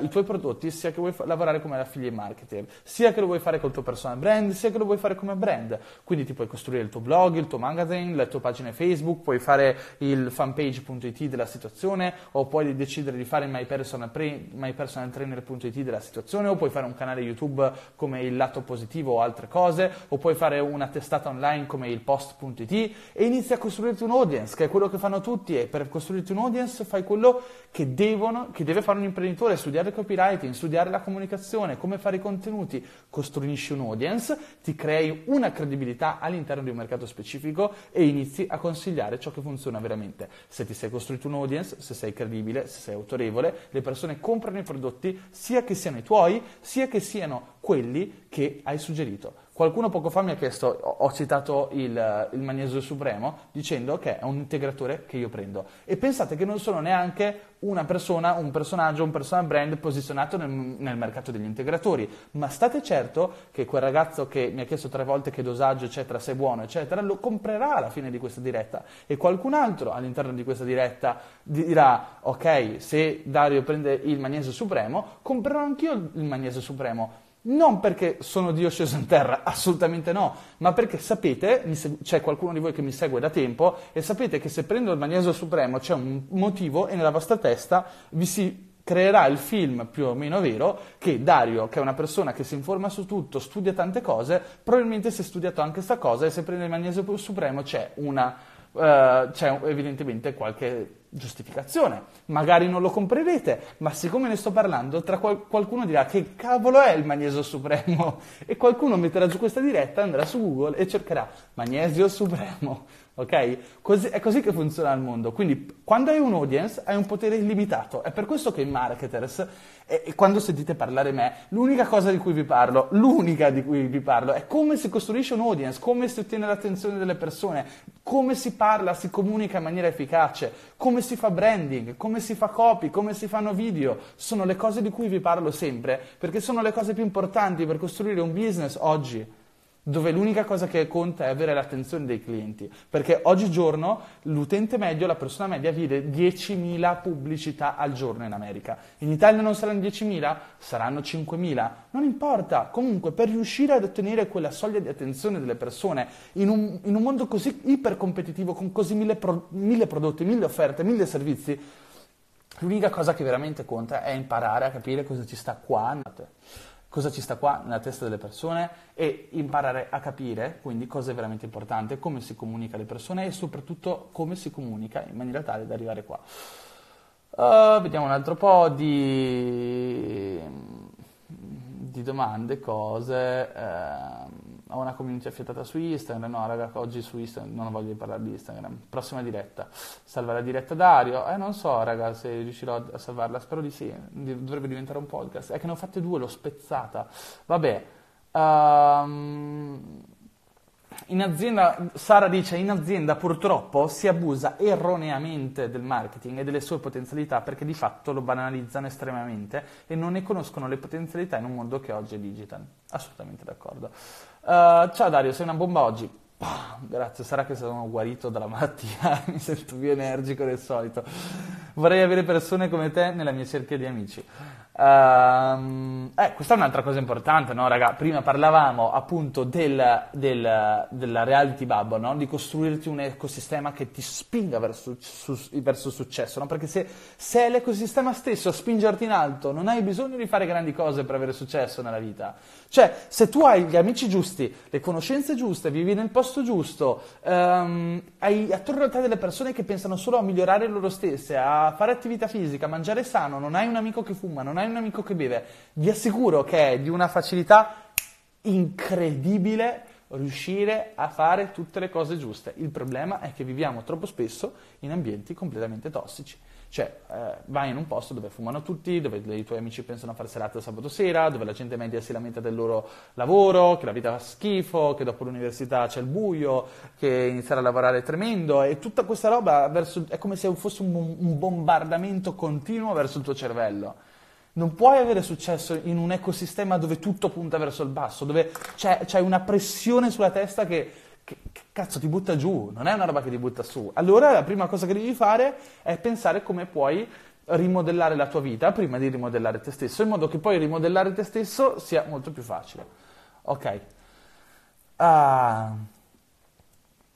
i tuoi prodotti, sia che vuoi lavorare come affiliate marketer, sia che lo vuoi fare col tuo personal brand, sia che lo vuoi fare come brand. Quindi ti puoi costruire il tuo blog, il tuo magazine, le tue pagine Facebook, puoi fare il fanpage.it della situazione, o puoi decidere di fare il mypersonaltrainer.it della situazione, o puoi fare un canale YouTube come il lato positivo o altre cose, o puoi fare una testata online come il post.it, e inizi a costruirti un audience, che è quello che fanno tutti, e per costruirti un audience fai quello che deve fare un imprenditore: studiare il copywriting, studiare la comunicazione, come fare i contenuti. Costruisci un audience, ti crei una credibilità all'interno di un mercato specifico e inizi a consigliare ciò che funziona veramente. Se ti sei costruito un audience, se sei credibile, se sei autorevole, le persone comprano i prodotti, sia che siano i tuoi, sia che siano quelli che hai suggerito. Qualcuno poco fa mi ha chiesto, ho citato il magnesio supremo, dicendo che è un integratore che io prendo. E pensate che non sono neanche una persona, un personaggio, un personal brand posizionato nel mercato degli integratori. Ma state certo che quel ragazzo che mi ha chiesto 3 volte che dosaggio, eccetera, se è buono, eccetera, lo comprerà alla fine di questa diretta. E qualcun altro all'interno di questa diretta dirà, ok, se Dario prende il magnesio supremo, comprerò anch'io il magnesio supremo. Non perché sono Dio sceso in terra, assolutamente no, ma perché sapete, c'è qualcuno di voi che mi segue da tempo e sapete che se prendo il magnesio supremo c'è un motivo, e nella vostra testa vi si creerà il film più o meno vero che Dario, che è una persona che si informa su tutto, studia tante cose, probabilmente si è studiato anche questa cosa, e se prende il magnesio supremo c'è evidentemente qualche giustificazione. Magari non lo comprerete, ma siccome ne sto parlando, tra qualcuno dirà che cavolo è il magnesio supremo, e qualcuno metterà giù questa diretta, andrà su Google e cercherà magnesio supremo, ok? È così che funziona il mondo. Quindi quando hai un audience hai un potere illimitato. È per questo che i marketers, e quando sentite parlare me, l'unica cosa di cui vi parlo è come si costruisce un audience, come si ottiene l'attenzione delle persone, come si parla, si comunica in maniera efficace, come si fa branding, come si fa copy, come si fanno video. Sono le cose di cui vi parlo sempre, perché sono le cose più importanti per costruire un business oggi, dove l'unica cosa che conta è avere l'attenzione dei clienti. Perché oggigiorno l'utente medio, la persona media, vede 10.000 pubblicità al giorno in America. In Italia non saranno 10.000, saranno 5.000, non importa. Comunque, per riuscire ad ottenere quella soglia di attenzione delle persone, in un mondo così ipercompetitivo, con così mille prodotti, 1000 offerte, 1000 servizi, L'unica cosa che veramente conta è imparare a capire cosa ci sta qua nella testa delle persone e imparare a capire quindi cosa è veramente importante, come si comunica alle persone e soprattutto come si comunica in maniera tale da arrivare qua. Vediamo un altro po' di domande, cose. Ho una community affiatata su Instagram. No raga, oggi su Instagram non voglio parlare di Instagram. Prossima diretta, salva la diretta Dario. Non so raga se riuscirò a salvarla, spero di sì, dovrebbe diventare un podcast. È che ne ho fatte due, l'ho spezzata. Vabbè. In azienda, Sara dice, in azienda purtroppo si abusa erroneamente del marketing e delle sue potenzialità, perché di fatto lo banalizzano estremamente e non ne conoscono le potenzialità in un mondo che oggi è digital. Assolutamente d'accordo. Ciao Dario, sei una bomba oggi. Grazie, sarà che sono guarito dalla malattia, mi sento più energico del solito. Vorrei avere persone come te nella mia cerchia di amici. Questa è un'altra cosa importante, no raga? Prima parlavamo appunto della reality bubble, no? Di costruirti un ecosistema che ti spinga verso il successo, no? Perché se è l'ecosistema stesso a spingerti in alto, non hai bisogno di fare grandi cose per avere successo nella vita. Cioè, se tu hai gli amici giusti, le conoscenze giuste, vivi nel posto giusto, hai attorno a te delle persone che pensano solo a migliorare loro stesse, a fare attività fisica, a mangiare sano, non hai un amico che fuma, non hai un amico che beve, vi assicuro che è di una facilità incredibile riuscire a fare tutte le cose giuste. Il problema è che viviamo troppo spesso in ambienti completamente tossici. Cioè, vai in un posto dove fumano tutti, dove i tuoi amici pensano a fare serata sabato sera, dove la gente media si lamenta del loro lavoro, che la vita fa schifo, che dopo l'università c'è il buio, che iniziare a lavorare è tremendo, e tutta questa roba è come se fosse un bombardamento continuo verso il tuo cervello. Non puoi avere successo in un ecosistema dove tutto punta verso il basso, dove c'è una pressione sulla testa che cazzo ti butta giù, non è una roba che ti butta su. Allora la prima cosa che devi fare è pensare come puoi rimodellare la tua vita prima di rimodellare te stesso, in modo che poi rimodellare te stesso sia molto più facile. Ok.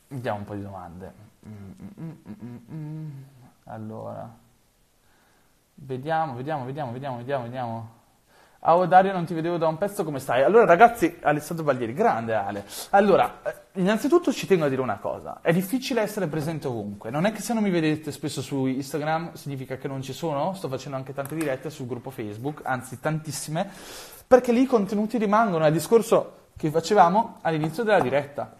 Vediamo un po' di domande. Allora... Vediamo. Oh Dario, non ti vedevo da un pezzo, come stai? Allora ragazzi, Alessandro Baglieri, grande Ale. Allora, innanzitutto ci tengo a dire una cosa, è difficile essere presente ovunque, non è che se non mi vedete spesso su Instagram significa che non ci sono, sto facendo anche tante dirette sul gruppo Facebook, anzi tantissime, perché lì i contenuti rimangono, è il discorso che facevamo all'inizio della diretta.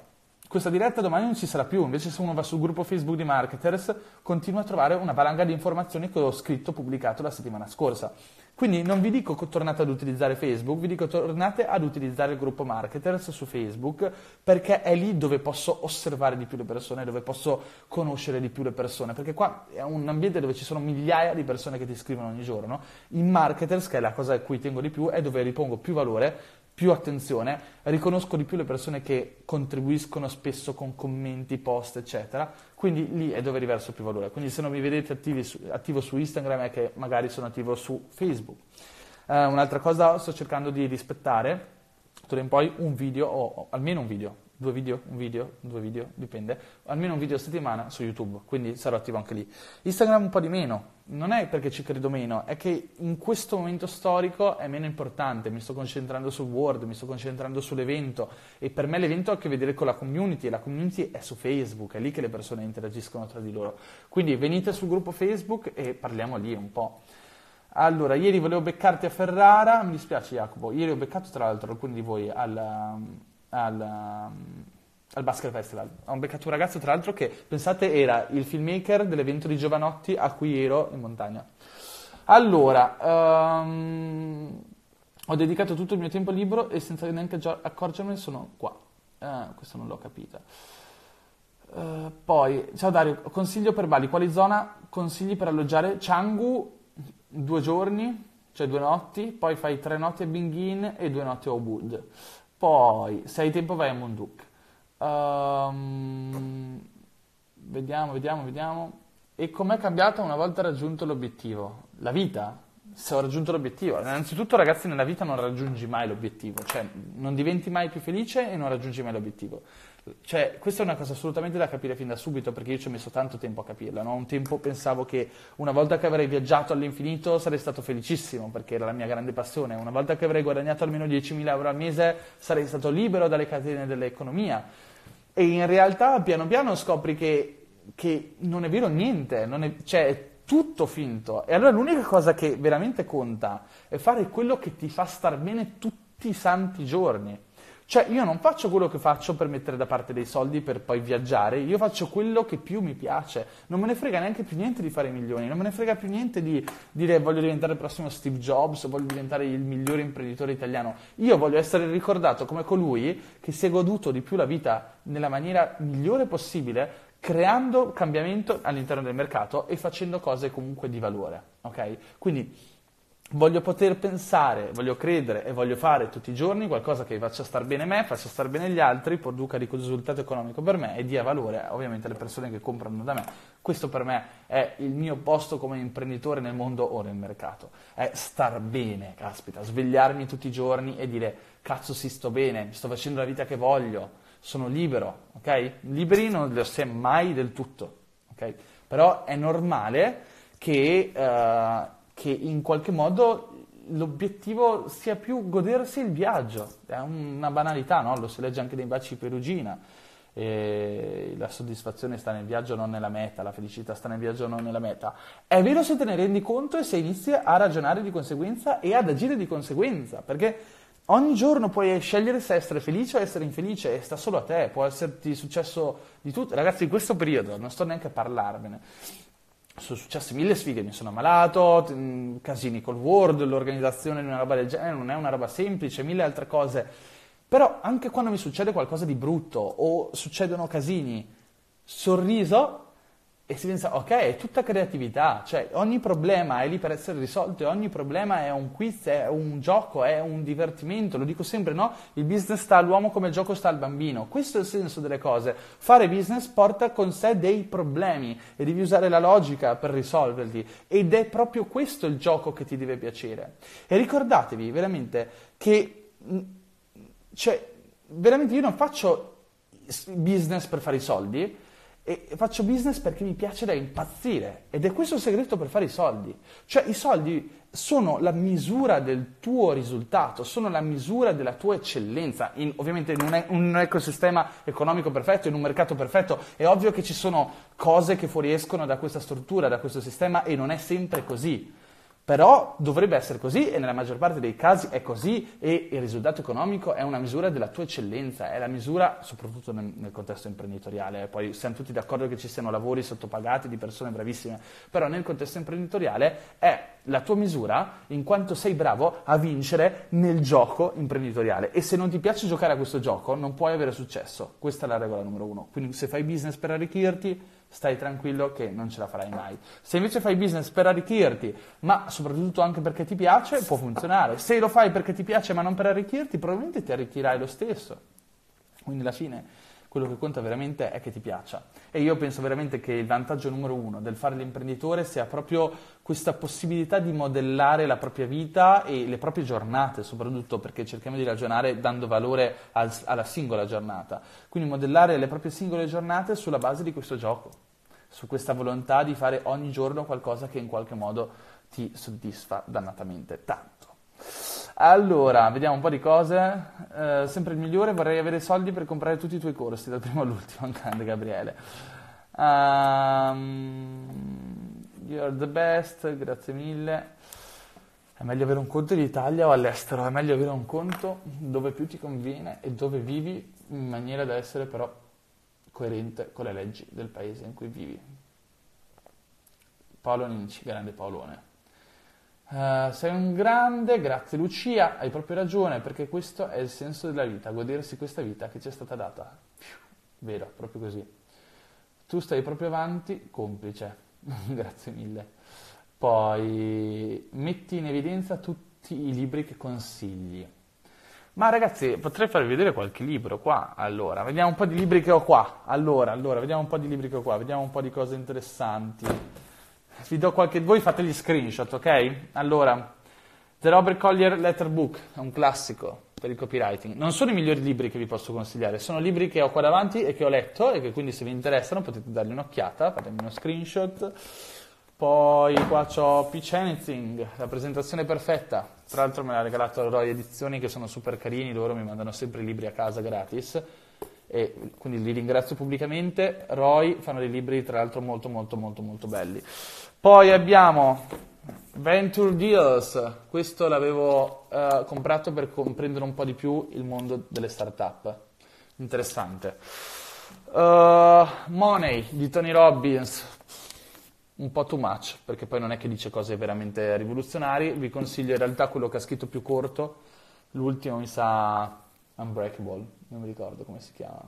Questa diretta domani non ci sarà più, invece se uno va sul gruppo Facebook di Marketers continua a trovare una valanga di informazioni che ho scritto, pubblicato la settimana scorsa. Quindi non vi dico che tornate ad utilizzare Facebook, vi dico tornate ad utilizzare il gruppo Marketers su Facebook, perché è lì dove posso osservare di più le persone, dove posso conoscere di più le persone, perché qua è un ambiente dove ci sono migliaia di persone che ti scrivono ogni giorno, no? In Marketers, che è la cosa a cui tengo di più, è dove ripongo più valore, più attenzione, riconosco di più le persone che contribuiscono spesso con commenti, post, eccetera, quindi lì è dove riverso più valore. Quindi se non mi vedete attivo su Instagram è che magari sono attivo su Facebook. Un'altra cosa, sto cercando di rispettare, d'ora in poi un video, o almeno un video, due video, dipende, almeno un video a settimana su YouTube, quindi sarò attivo anche lì. Instagram un po' di meno, non è perché ci credo meno, è che in questo momento storico è meno importante, mi sto concentrando sul Word, mi sto concentrando sull'evento, e per me l'evento ha a che vedere con la community, e la community è su Facebook, è lì che le persone interagiscono tra di loro, quindi venite sul gruppo Facebook e parliamo lì un po'. Allora, ieri volevo beccarti a Ferrara, mi dispiace Jacopo, ieri ho beccato tra l'altro alcuni di voi al Basket Festival. Ho beccato un ragazzo tra l'altro che, pensate, era il filmmaker dell'evento di Giovanotti a cui ero in montagna. Allora, ho dedicato tutto il mio tempo libero e senza neanche accorgermene sono qua. Questo non l'ho capita. Poi, ciao Dario, consiglio per Bali, quali zona consigli per alloggiare? Canggu, 2 giorni, cioè 2 notti, poi fai 3 notti a Bingin e 2 notti a Ubud. Poi, se hai tempo, vai a Monduk. Vediamo. E com'è cambiata una volta raggiunto l'obiettivo? La vita? Se ho raggiunto l'obiettivo? Innanzitutto, ragazzi, nella vita non raggiungi mai l'obiettivo. Cioè, non diventi mai più felice e non raggiungi mai l'obiettivo. Cioè, questa è una cosa assolutamente da capire fin da subito, perché io ci ho messo tanto tempo a capirla, no? Un tempo pensavo che una volta che avrei viaggiato all'infinito sarei stato felicissimo, perché era la mia grande passione. Una volta che avrei guadagnato almeno 10.000 euro al mese sarei stato libero dalle catene dell'economia. E in realtà piano piano scopri che non è vero niente, non è, cioè è tutto finto. E allora l'unica cosa che veramente conta è fare quello che ti fa star bene tutti i santi giorni. Cioè, io non faccio quello che faccio per mettere da parte dei soldi per poi viaggiare, io faccio quello che più mi piace. Non me ne frega neanche più niente di fare milioni, non me ne frega più niente di dire voglio diventare il prossimo Steve Jobs, voglio diventare il migliore imprenditore italiano. Io voglio essere ricordato come colui che si è goduto di più la vita nella maniera migliore possibile, creando cambiamento all'interno del mercato e facendo cose comunque di valore, ok? Quindi voglio poter pensare, voglio credere e voglio fare tutti i giorni qualcosa che faccia star bene me, faccia star bene gli altri, produca risultato economico per me e dia valore ovviamente alle persone che comprano da me. Questo per me è il mio posto come imprenditore nel mondo o nel mercato. È star bene, caspita, svegliarmi tutti i giorni e dire cazzo sì, sto bene, sto facendo la vita che voglio, sono libero, ok? Liberi non lo si è mai del tutto, ok? Però è normale che in qualche modo l'obiettivo sia più godersi il viaggio. È una banalità, no? Lo si legge anche nei baci Perugina. E la soddisfazione sta nel viaggio, non nella meta, la felicità sta nel viaggio, non nella meta. È vero se te ne rendi conto e se inizi a ragionare di conseguenza e ad agire di conseguenza, perché ogni giorno puoi scegliere se essere felice o essere infelice, e sta solo a te, può esserti successo di tutto. Ragazzi, in questo periodo non sto neanche a parlarvene. Sono successe mille sfide, mi sono ammalato, casini col World, l'organizzazione di una roba del genere, non è una roba semplice, mille altre cose. Però anche quando mi succede qualcosa di brutto o succedono casini, sorriso e si pensa, ok, è tutta creatività, cioè ogni problema è lì per essere risolto, ogni problema è un quiz, è un gioco, è un divertimento. Lo dico sempre, no? Il business sta all'uomo come il gioco sta al bambino. Questo è il senso delle cose. Fare business porta con sé dei problemi e devi usare la logica per risolverli, ed è proprio questo il gioco che ti deve piacere. E ricordatevi veramente che, cioè, veramente io non faccio business per fare i soldi, e faccio business perché mi piace da impazzire, ed è questo il segreto per fare i soldi. Cioè, i soldi sono la misura del tuo risultato, sono la misura della tua eccellenza. Ovviamente non è un ecosistema economico perfetto, in un mercato perfetto, è ovvio che ci sono cose che fuoriescono da questa struttura, da questo sistema, e non è sempre così. Però dovrebbe essere così, e nella maggior parte dei casi è così, e il risultato economico è una misura della tua eccellenza, è la misura, soprattutto nel contesto imprenditoriale. Poi siamo tutti d'accordo che ci siano lavori sottopagati di persone bravissime, però nel contesto imprenditoriale è la tua misura in quanto sei bravo a vincere nel gioco imprenditoriale, e se non ti piace giocare a questo gioco non puoi avere successo. Questa è la regola numero 1. Quindi se fai business per arricchirti, stai tranquillo che non ce la farai mai. Se invece fai business per arricchirti, ma soprattutto anche perché ti piace, può funzionare. Se lo fai perché ti piace ma non per arricchirti, probabilmente ti arricchirai lo stesso. Quindi alla fine quello che conta veramente è che ti piaccia. E io penso veramente che il vantaggio numero 1 del fare l'imprenditore sia proprio questa possibilità di modellare la propria vita e le proprie giornate, soprattutto perché cerchiamo di ragionare dando valore alla singola giornata. Quindi modellare le proprie singole giornate sulla base di questo gioco, su questa volontà di fare ogni giorno qualcosa che in qualche modo ti soddisfa dannatamente tanto. Allora, vediamo un po' di cose. Sempre il migliore, vorrei avere soldi per comprare tutti i tuoi corsi, dal primo all'ultimo, grande Gabriele. You're the best, grazie mille. È meglio avere un conto in Italia o all'estero? È meglio avere un conto dove più ti conviene e dove vivi, in maniera da essere però coerente con le leggi del paese in cui vivi. Paolo Ninci, grande Paolone. Sei un grande, grazie Lucia, hai proprio ragione, perché questo è il senso della vita, godersi questa vita che ci è stata data. Vero, proprio così. Tu stai proprio avanti, complice. Grazie mille. Poi metti in evidenza tutti i libri che consigli. Ma ragazzi, potrei farvi vedere qualche libro qua. Allora, vediamo un po' di libri che ho qua. Allora, vediamo un po' di libri che ho qua, vediamo un po' di cose interessanti. Vi do qualche, voi fate gli screenshot, ok? Allora, The Robert Collier Letter Book, è un classico. per il copywriting. Non sono i migliori libri che vi posso consigliare, sono libri che ho qua davanti e che ho letto e che quindi se vi interessano potete dargli un'occhiata, fatemi uno screenshot. Poi qua c'ho Pitch Anything, la presentazione perfetta, tra l'altro me l'ha regalato Roy Edizioni che sono super carini, loro mi mandano sempre i libri a casa gratis e quindi li ringrazio pubblicamente. Roy fanno dei libri tra l'altro molto belli. Poi abbiamo Venture Deals, questo l'avevo comprato per comprendere un po' di più il mondo delle start-up, interessante. Money di Tony Robbins, un po' too much, perché poi non è che dice cose veramente rivoluzionarie. Vi consiglio in realtà quello che ha scritto più corto, l'ultimo mi sa Unbreakable, non mi ricordo come si chiama.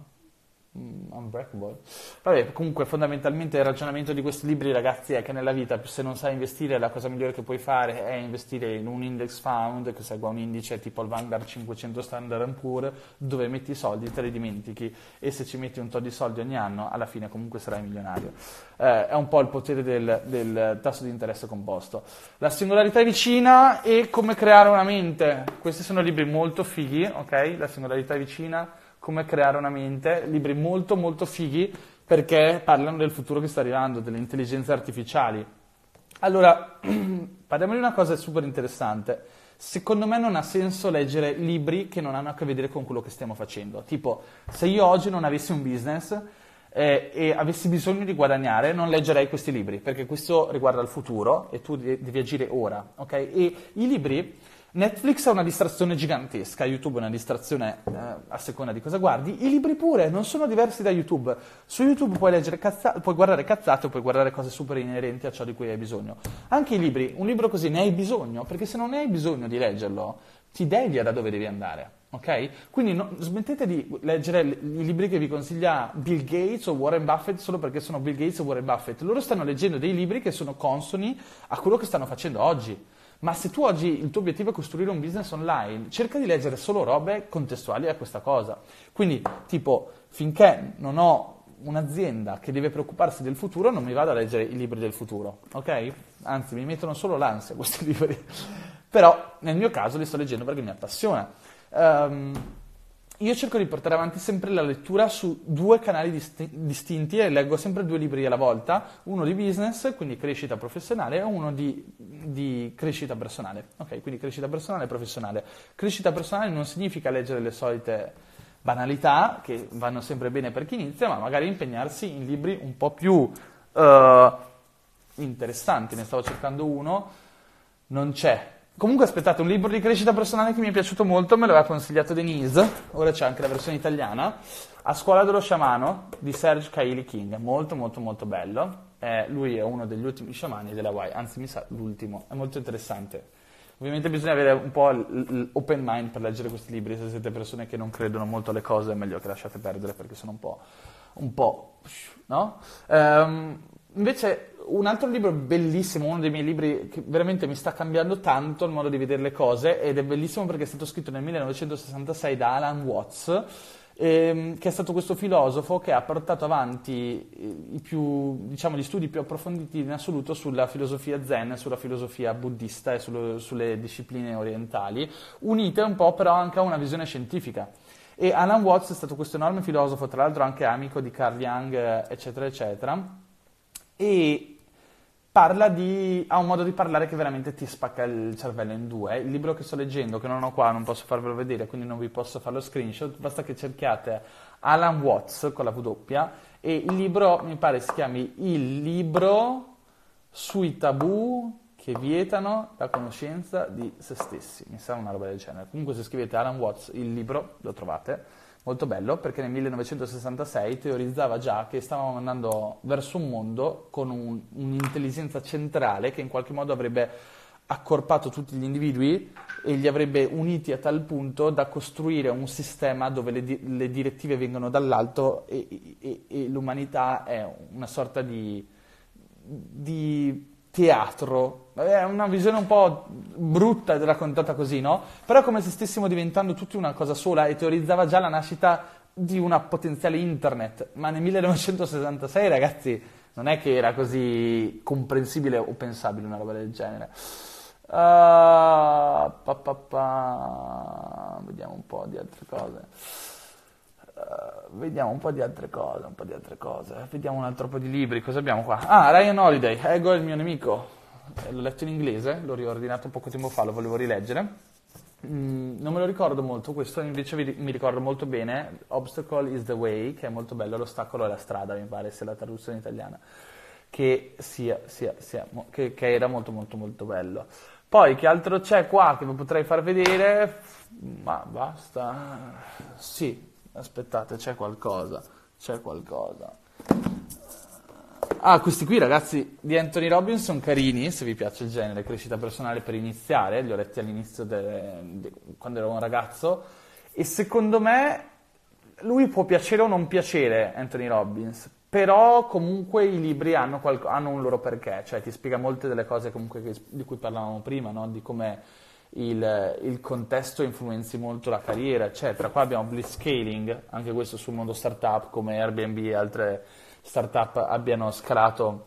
Unbreakable. Vabbè, comunque fondamentalmente il ragionamento di questi libri, ragazzi, è che nella vita se non sai investire la cosa migliore che puoi fare è investire in un index fund che segua un indice tipo il Vanguard 500 Standard & Poor's, dove metti i soldi te li dimentichi e se ci metti un tot di soldi ogni anno alla fine comunque sarai milionario. È un po' il potere del tasso di interesse composto. La singolarità è vicina e come creare una mente, questi sono libri molto fighi, ok? La singolarità è vicina, come creare una mente, libri molto fighi perché parlano del futuro che sta arrivando, delle intelligenze artificiali. Allora, parliamo di una cosa super interessante. Secondo me non ha senso leggere libri che non hanno a che vedere con quello che stiamo facendo. Tipo, se io oggi non avessi un business e avessi bisogno di guadagnare, non leggerei questi libri, perché questo riguarda il futuro e tu devi agire ora, ok? E i libri... Netflix è una distrazione gigantesca, YouTube è una distrazione a seconda di cosa guardi, i libri pure non sono diversi da YouTube, su YouTube puoi leggere puoi guardare cazzate o puoi guardare cose super inerenti a ciò di cui hai bisogno, anche i libri, un libro così ne hai bisogno, perché se non ne hai bisogno di leggerlo ti dai via da dove devi andare, ok? Quindi smettete di leggere i libri che vi consiglia Bill Gates o Warren Buffett solo perché sono Bill Gates o Warren Buffett, loro stanno leggendo dei libri che sono consoni a quello che stanno facendo oggi. Ma se tu oggi il tuo obiettivo è costruire un business online, cerca di leggere solo robe contestuali a questa cosa. Quindi, tipo, finché non ho un'azienda che deve preoccuparsi del futuro, non mi vado a leggere i libri del futuro, ok? Anzi, mi mettono solo l'ansia questi libri. Però, nel mio caso, li sto leggendo perché mi appassiona. Io cerco di portare avanti sempre la lettura su due canali distinti e leggo sempre due libri alla volta, uno di business, quindi crescita professionale, e uno di crescita personale. Ok, quindi crescita personale e professionale. Crescita personale non significa leggere le solite banalità, che vanno sempre bene per chi inizia, ma magari impegnarsi in libri un po' più interessanti. Ne stavo cercando uno, non c'è. Comunque aspettate, un libro di crescita personale che mi è piaciuto molto, me l'aveva consigliato Denise, ora c'è anche la versione italiana, A scuola dello sciamano di Serge Kaili King, molto bello, lui è uno degli ultimi sciamani della Hawaii, anzi mi sa l'ultimo, è molto interessante. Ovviamente bisogna avere un po' l'open mind per leggere questi libri, se siete persone che non credono molto alle cose è meglio che lasciate perdere perché sono un po' no? Invece un altro libro bellissimo, uno dei miei libri che veramente mi sta cambiando tanto il modo di vedere le cose ed è bellissimo perché è stato scritto nel 1966 da Alan Watts, che è stato questo filosofo che ha portato avanti gli studi più approfonditi in assoluto sulla filosofia zen, sulla filosofia buddista e sulle discipline orientali, unite un po' però anche a una visione scientifica. E Alan Watts è stato questo enorme filosofo, tra l'altro anche amico di Carl Jung, eccetera, eccetera, e ha un modo di parlare che veramente ti spacca il cervello in due. Il libro che sto leggendo, che non ho qua, non posso farvelo vedere, quindi non vi posso fare lo screenshot, basta che cerchiate Alan Watts con la W e il libro mi pare si chiami Il libro sui tabù che vietano la conoscenza di se stessi, mi sa una roba del genere. Comunque se scrivete Alan Watts il libro lo trovate. Molto bello, perché nel 1966 teorizzava già che stavamo andando verso un mondo con un'intelligenza centrale che in qualche modo avrebbe accorpato tutti gli individui e li avrebbe uniti a tal punto da costruire un sistema dove le direttive vengono dall'alto e l'umanità è una sorta di teatro, è una visione un po' brutta raccontata così, no? Però è come se stessimo diventando tutti una cosa sola e teorizzava già la nascita di una potenziale internet, ma nel 1966 ragazzi non è che era così comprensibile o pensabile una roba del genere. Vediamo un po' di altre cose. Vediamo un altro po' di libri. Cosa abbiamo qua? Ah, Ryan Holiday, Ego è il mio nemico. L'ho letto in inglese, l'ho riordinato poco tempo fa, lo volevo rileggere. Non me lo ricordo molto, questo invece mi ricordo molto bene. Obstacle is the way, che è molto bello, l'ostacolo è la strada, mi pare, sia la traduzione italiana, che era molto molto molto bello. Poi che altro c'è qua che vi potrei far vedere? Ma basta. Sì, aspettate, c'è qualcosa. Ah, questi qui ragazzi di Anthony Robbins sono carini, se vi piace il genere crescita personale per iniziare, li ho letti all'inizio quando ero un ragazzo, e secondo me lui può piacere o non piacere, Anthony Robbins, però comunque i libri hanno un loro perché, cioè ti spiega molte delle cose comunque di cui parlavamo prima, no? Di come il contesto influenzi molto la carriera, eccetera. Qua abbiamo blitzscaling, anche questo sul mondo startup, come Airbnb e altre startup abbiano scalato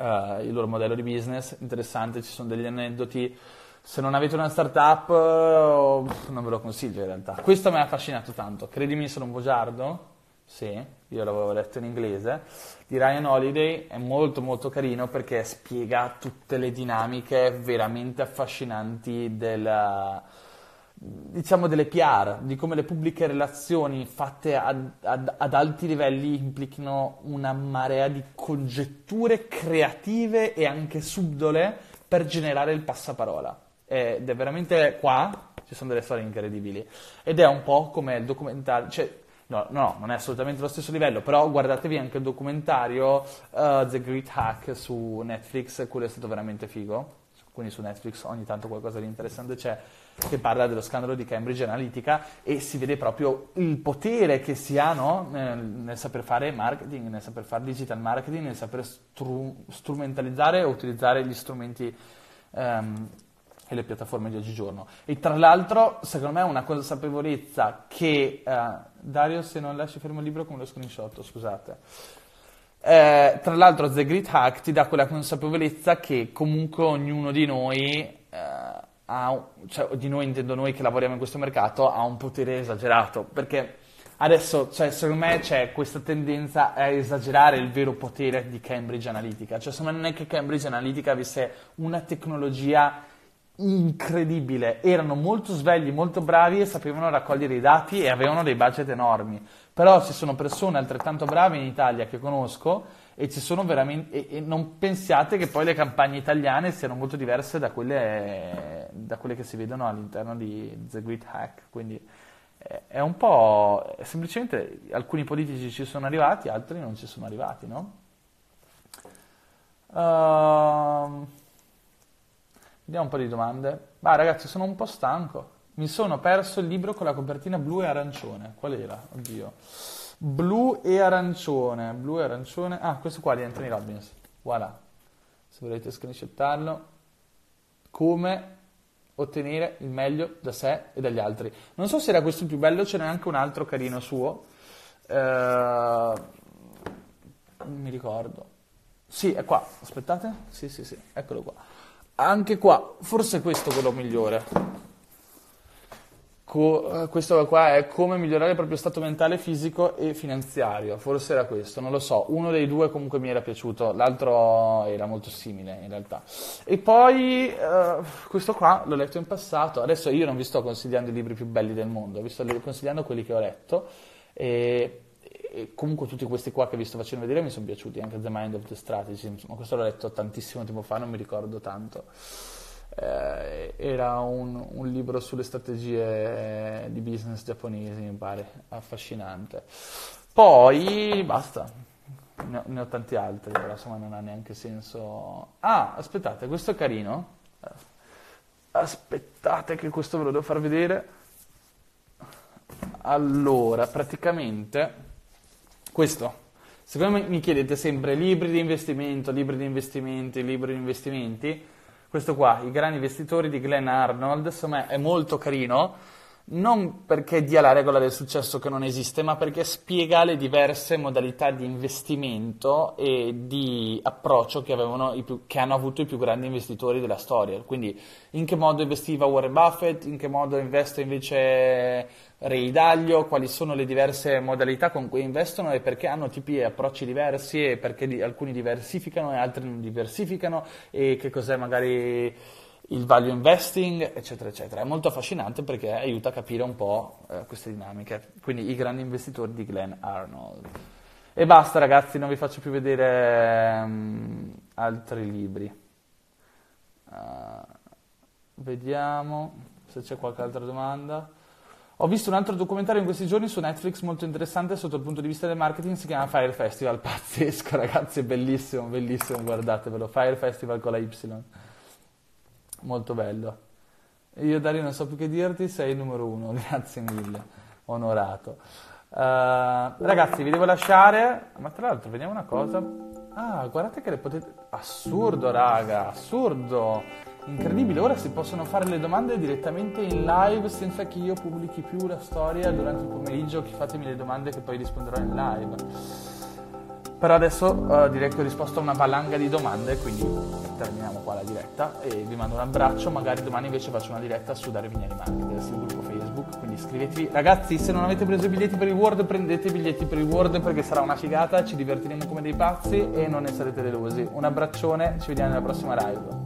il loro modello di business. Interessante, ci sono degli aneddoti. Se non avete una startup non ve lo consiglio in realtà. Questo mi ha affascinato tanto, credimi sono un bugiardo, sì, io l'avevo letto in inglese, di Ryan Holiday, è molto molto carino perché spiega tutte le dinamiche veramente affascinanti delle PR, di come le pubbliche relazioni fatte ad alti livelli implichino una marea di congetture creative e anche subdole per generare il passaparola. Ed è veramente qua, ci sono delle storie incredibili. Ed è un po' come il documentario, cioè, no, non è assolutamente lo stesso livello, però guardatevi anche il documentario The Great Hack su Netflix, quello è stato veramente figo. Quindi su Netflix ogni tanto qualcosa di interessante c'è, che parla dello scandalo di Cambridge Analytica, e si vede proprio il potere che si ha, no? Nel saper fare marketing, nel saper fare digital marketing, nel saper strumentalizzare e utilizzare gli strumenti e le piattaforme di oggigiorno. E tra l'altro, secondo me, è una consapevolezza che... Dario, se non lasci fermo il libro con lo screenshot, scusate... tra l'altro The Great Hack ti dà quella consapevolezza che comunque ognuno di noi, cioè di noi intendo noi che lavoriamo in questo mercato, ha un potere esagerato, perché adesso, cioè, secondo me c'è questa tendenza a esagerare il vero potere di Cambridge Analytica, cioè secondo me non è che Cambridge Analytica avesse una tecnologia incredibile, erano molto svegli, molto bravi e sapevano raccogliere i dati e avevano dei budget enormi, però ci sono persone altrettanto brave in Italia che conosco e ci sono veramente e non pensiate che poi le campagne italiane siano molto diverse da quelle che si vedono all'interno di The Great Hack, quindi è un po' semplicemente alcuni politici ci sono arrivati, altri non ci sono arrivati, no? Vediamo un po' di domande. Ma ragazzi, sono un po' stanco. Mi sono perso il libro con la copertina blu e arancione. Qual era? Oddio. Blu e arancione. Ah, questo qua di Anthony Robbins. Voilà. Se volete screenshottarlo. Come ottenere il meglio da sé e dagli altri. Non so se era questo il più bello, ce n'è anche un altro carino suo. Non mi ricordo. Sì, è qua. Aspettate. Sì. Eccolo qua. Anche qua, forse questo è quello migliore. Questo qua è come migliorare il proprio stato mentale, fisico e finanziario. Forse era questo, non lo so. Uno dei due comunque mi era piaciuto, l'altro era molto simile in realtà. E poi questo qua l'ho letto in passato. Adesso io non vi sto consigliando i libri più belli del mondo, vi sto consigliando quelli che ho letto. E comunque tutti questi qua che vi sto facendo vedere mi sono piaciuti, anche The Mind of the Strategist, ma questo l'ho letto tantissimo tempo fa, non mi ricordo tanto, era un libro sulle strategie di business giapponesi, mi pare, affascinante. Poi basta, ne ho tanti altri, però insomma non ha neanche senso. Ah, aspettate, questo è carino, aspettate che questo ve lo devo far vedere. Allora, praticamente questo, secondo me mi chiedete sempre libri di investimenti, questo qua, I grandi investitori di Glenn Arnold, insomma è molto carino, non perché dia la regola del successo che non esiste, ma perché spiega le diverse modalità di investimento e di approccio che hanno avuto i più grandi investitori della storia. Quindi in che modo investiva Warren Buffett, in che modo investe invece Ray Dalio, quali sono le diverse modalità con cui investono e perché hanno tipi e approcci diversi e perché alcuni diversificano e altri non diversificano e che cos'è magari il value investing, eccetera, eccetera. È molto affascinante perché aiuta a capire un po' queste dinamiche. Quindi I grandi investitori di Glenn Arnold. E basta, ragazzi, non vi faccio più vedere altri libri. Vediamo se c'è qualche altra domanda. Ho visto un altro documentario in questi giorni su Netflix molto interessante sotto il punto di vista del marketing, si chiama Fyre Festival, pazzesco ragazzi, bellissimo, bellissimo, guardatevelo, Fyre Festival con la Y. Molto bello. Io Dario non so più che dirti, sei il numero uno, grazie mille, onorato. Ragazzi, vi devo lasciare, ma tra l'altro vediamo una cosa, guardate che le potete, assurdo raga, assurdo, incredibile, ora si possono fare le domande direttamente in live senza che io pubblichi più la storia durante il pomeriggio, che fatemi le domande che poi risponderò in live. Però adesso direi che ho risposto a una valanga di domande, quindi terminiamo qua la diretta e vi mando un abbraccio, magari domani invece faccio una diretta su Dario Vignali Marketers, il gruppo Facebook, quindi iscrivetevi. Ragazzi, se non avete preso i biglietti per il World, prendete i biglietti per il World perché sarà una figata, ci divertiremo come dei pazzi e non ne sarete delusi. Un abbraccione, ci vediamo nella prossima live.